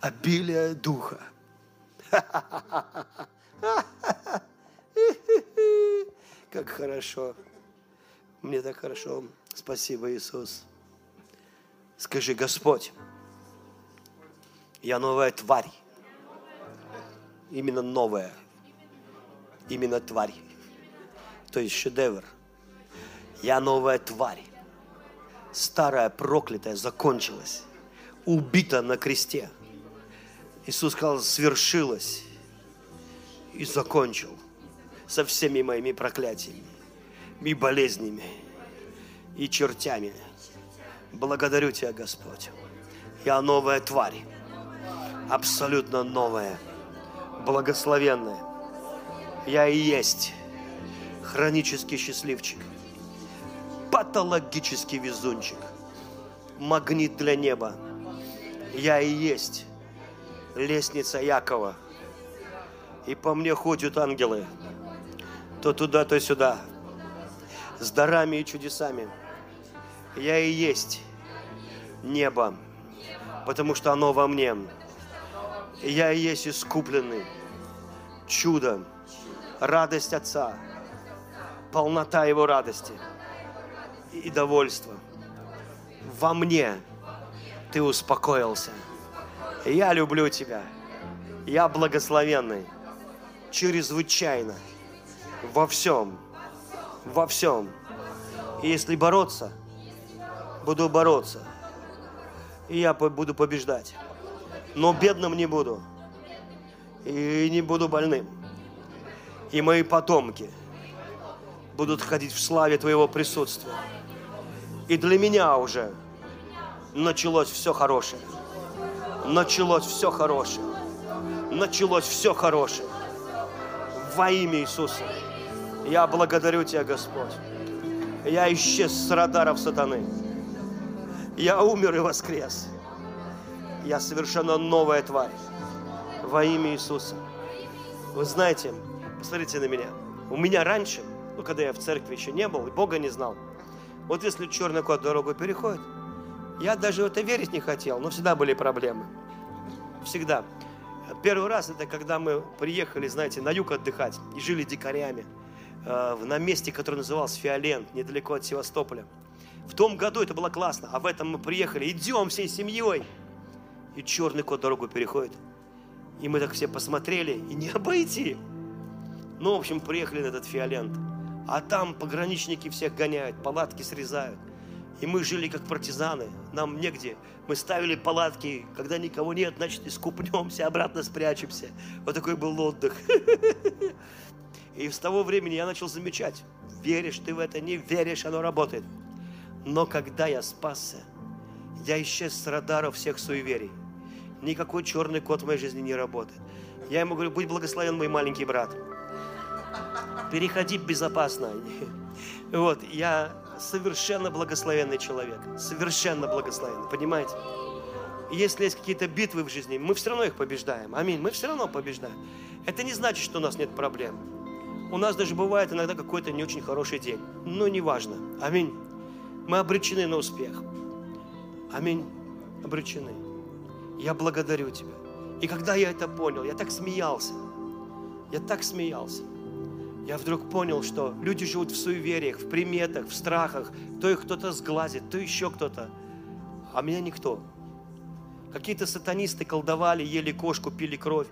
обилие Духа. Как хорошо. Мне так хорошо. Спасибо, Иисус. Скажи, Господь, я новая тварь. Именно новая. Именно тварь. То есть шедевр. Я новая тварь. Старая, проклятая, закончилась. Убита на кресте. Иисус сказал, свершилось. И закончил. Со всеми моими проклятиями. И болезнями, и чертями. Благодарю Тебя, Господь. Я новая тварь. Абсолютно новая. Благословенная. Я и есть хронический счастливчик. Патологический везунчик. Магнит для неба. Я и есть лестница Якова. И по мне ходят ангелы. То туда, то сюда. С дарами и чудесами. Я и есть небо, потому что оно во мне. Я и есть искупленный. Чудо, радость Отца, полнота Его радости и довольства. Во мне Ты успокоился. Я люблю Тебя. Я благословенный. Чрезвычайно. Во всем. Во всем. И если бороться, буду бороться. И я буду побеждать. Но бедным не буду. И не буду больным. И мои потомки будут ходить в славе Твоего присутствия. И для меня уже началось все хорошее. Началось все хорошее. Началось все хорошее. Во имя Иисуса. Я благодарю Тебя, Господь. Я исчез с радаров сатаны. Я умер и воскрес. Я совершенно новая тварь. Во имя Иисуса. Вы знаете, посмотрите на меня. У меня раньше, когда я в церкви еще не был и Бога не знал, вот если черный кот дорогу переходит, я даже в это верить не хотел, но всегда были проблемы. Всегда. Первый раз это когда мы приехали, знаете, на юг отдыхать и жили дикарями. На месте, которое называлось Фиолент, недалеко от Севастополя. В том году это было классно, а в этом мы приехали. Идем всей семьей. И черный кот дорогу переходит. И мы так все посмотрели, и не обойти. Ну, в общем, приехали на этот Фиолент. А там пограничники всех гоняют, палатки срезают. И мы жили как партизаны, нам негде. Мы ставили палатки, когда никого нет, значит, искупнемся, обратно спрячемся. Вот такой был отдых. И с того времени я начал замечать, веришь ты в это, не веришь, оно работает. Но когда я спасся, я исчез с радаров всех суеверий. Никакой черный кот в моей жизни не работает. Я ему говорю, будь благословен, мой маленький брат. Переходи безопасно. Вот, я совершенно благословенный человек. Совершенно благословенный, понимаете? Если есть какие-то битвы в жизни, мы все равно их побеждаем. Аминь, мы все равно побеждаем. Это не значит, что у нас нет проблем. У нас даже бывает иногда какой-то не очень хороший день. Но неважно. Аминь. Мы обречены на успех. Аминь. Обречены. Я благодарю Тебя. И когда я это понял, я так смеялся. Я так смеялся. я вдруг понял, что люди живут в суевериях, в приметах, в страхах. То их кто-то сглазит, то еще кто-то. А меня никто. Какие-то сатанисты колдовали, ели кошку, пили кровь.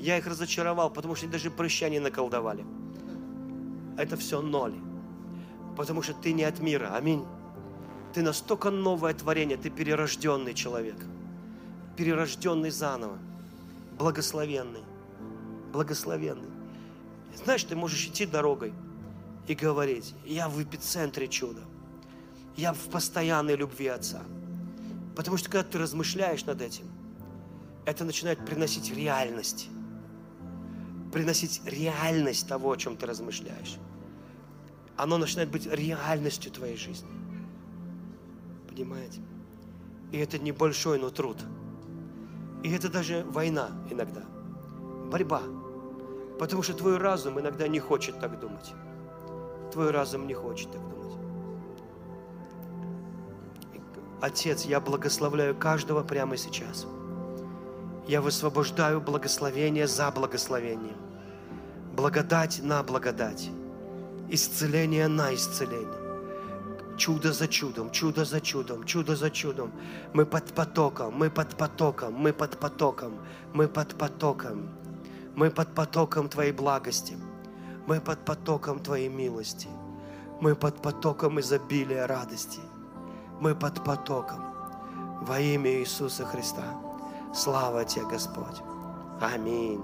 Я их разочаровал, потому что они даже прыща не наколдовали. Это все ноль. Потому что ты не от мира. Аминь. Ты настолько новое творение, ты перерожденный человек. Перерожденный заново. Благословенный. Благословенный. Знаешь, ты можешь идти дорогой и говорить: я в эпицентре чуда. Я в постоянной любви Отца. Потому что, когда ты размышляешь над этим, это начинает приносить реальность. Приносить реальность того, о чем ты размышляешь. Оно начинает быть реальностью твоей жизни. Понимаете? И это небольшой, но труд. И это даже война иногда. Борьба. Потому что твой разум иногда не хочет так думать. Твой разум не хочет так думать. Отец, я благословляю каждого прямо сейчас. Я высвобождаю благословение за благословением. Благодать на благодать. Исцеление на исцеление. Чудо за чудом, чудо за чудом, чудо за чудом. Мы под потоком, мы под потоком, мы под потоком, мы под потоком. Мы под потоком Твоей благости. Мы под потоком Твоей милости. Мы под потоком изобилия радости. Мы под потоком. Во имя Иисуса Христа. Слава Тебе, Господь. Аминь.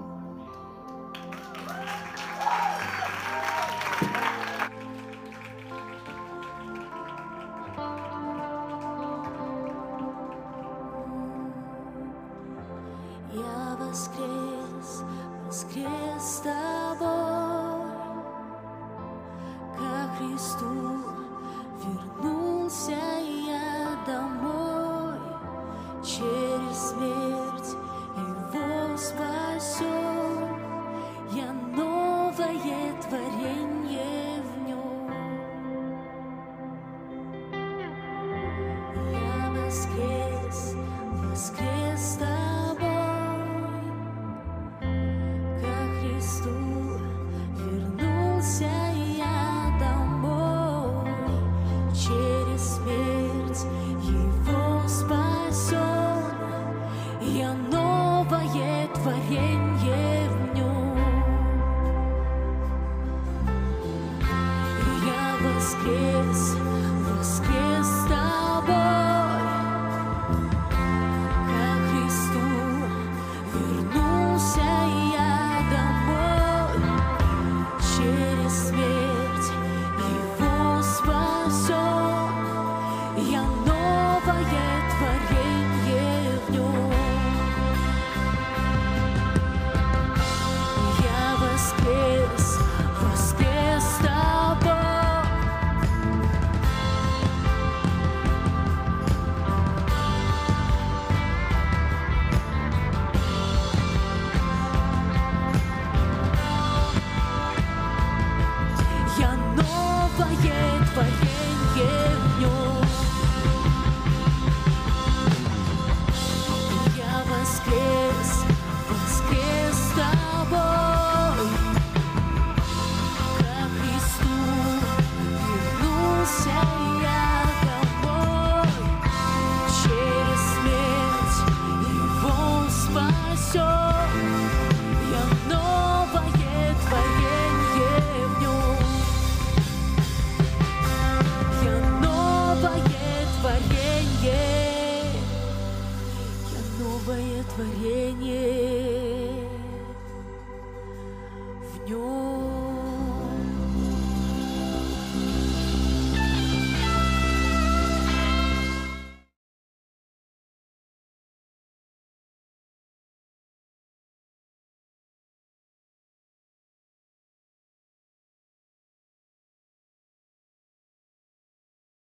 Я воскрес, воскрес с Тобой, ко Христу вернулся я домой, через смерть Его спасен, я новое творение в Нем. Я воскрес, воскрес с Тобой, ко Христу вернулся я домой, через смерть Его спасен, я новое творение в Нем. Я воскрес, воскрес с Тобой, ко Христу вернулся я домой, через смерть Его спасен, я новое творение в Нем. Я воскрес, воскрес с Тобой. Я новое творение в Нем. Я воскрес, воскрес с Тобой, ко Христу вернулся я домой, через смерть Его спасен, я новое творение в Нем. Я новое творение, я новое творение.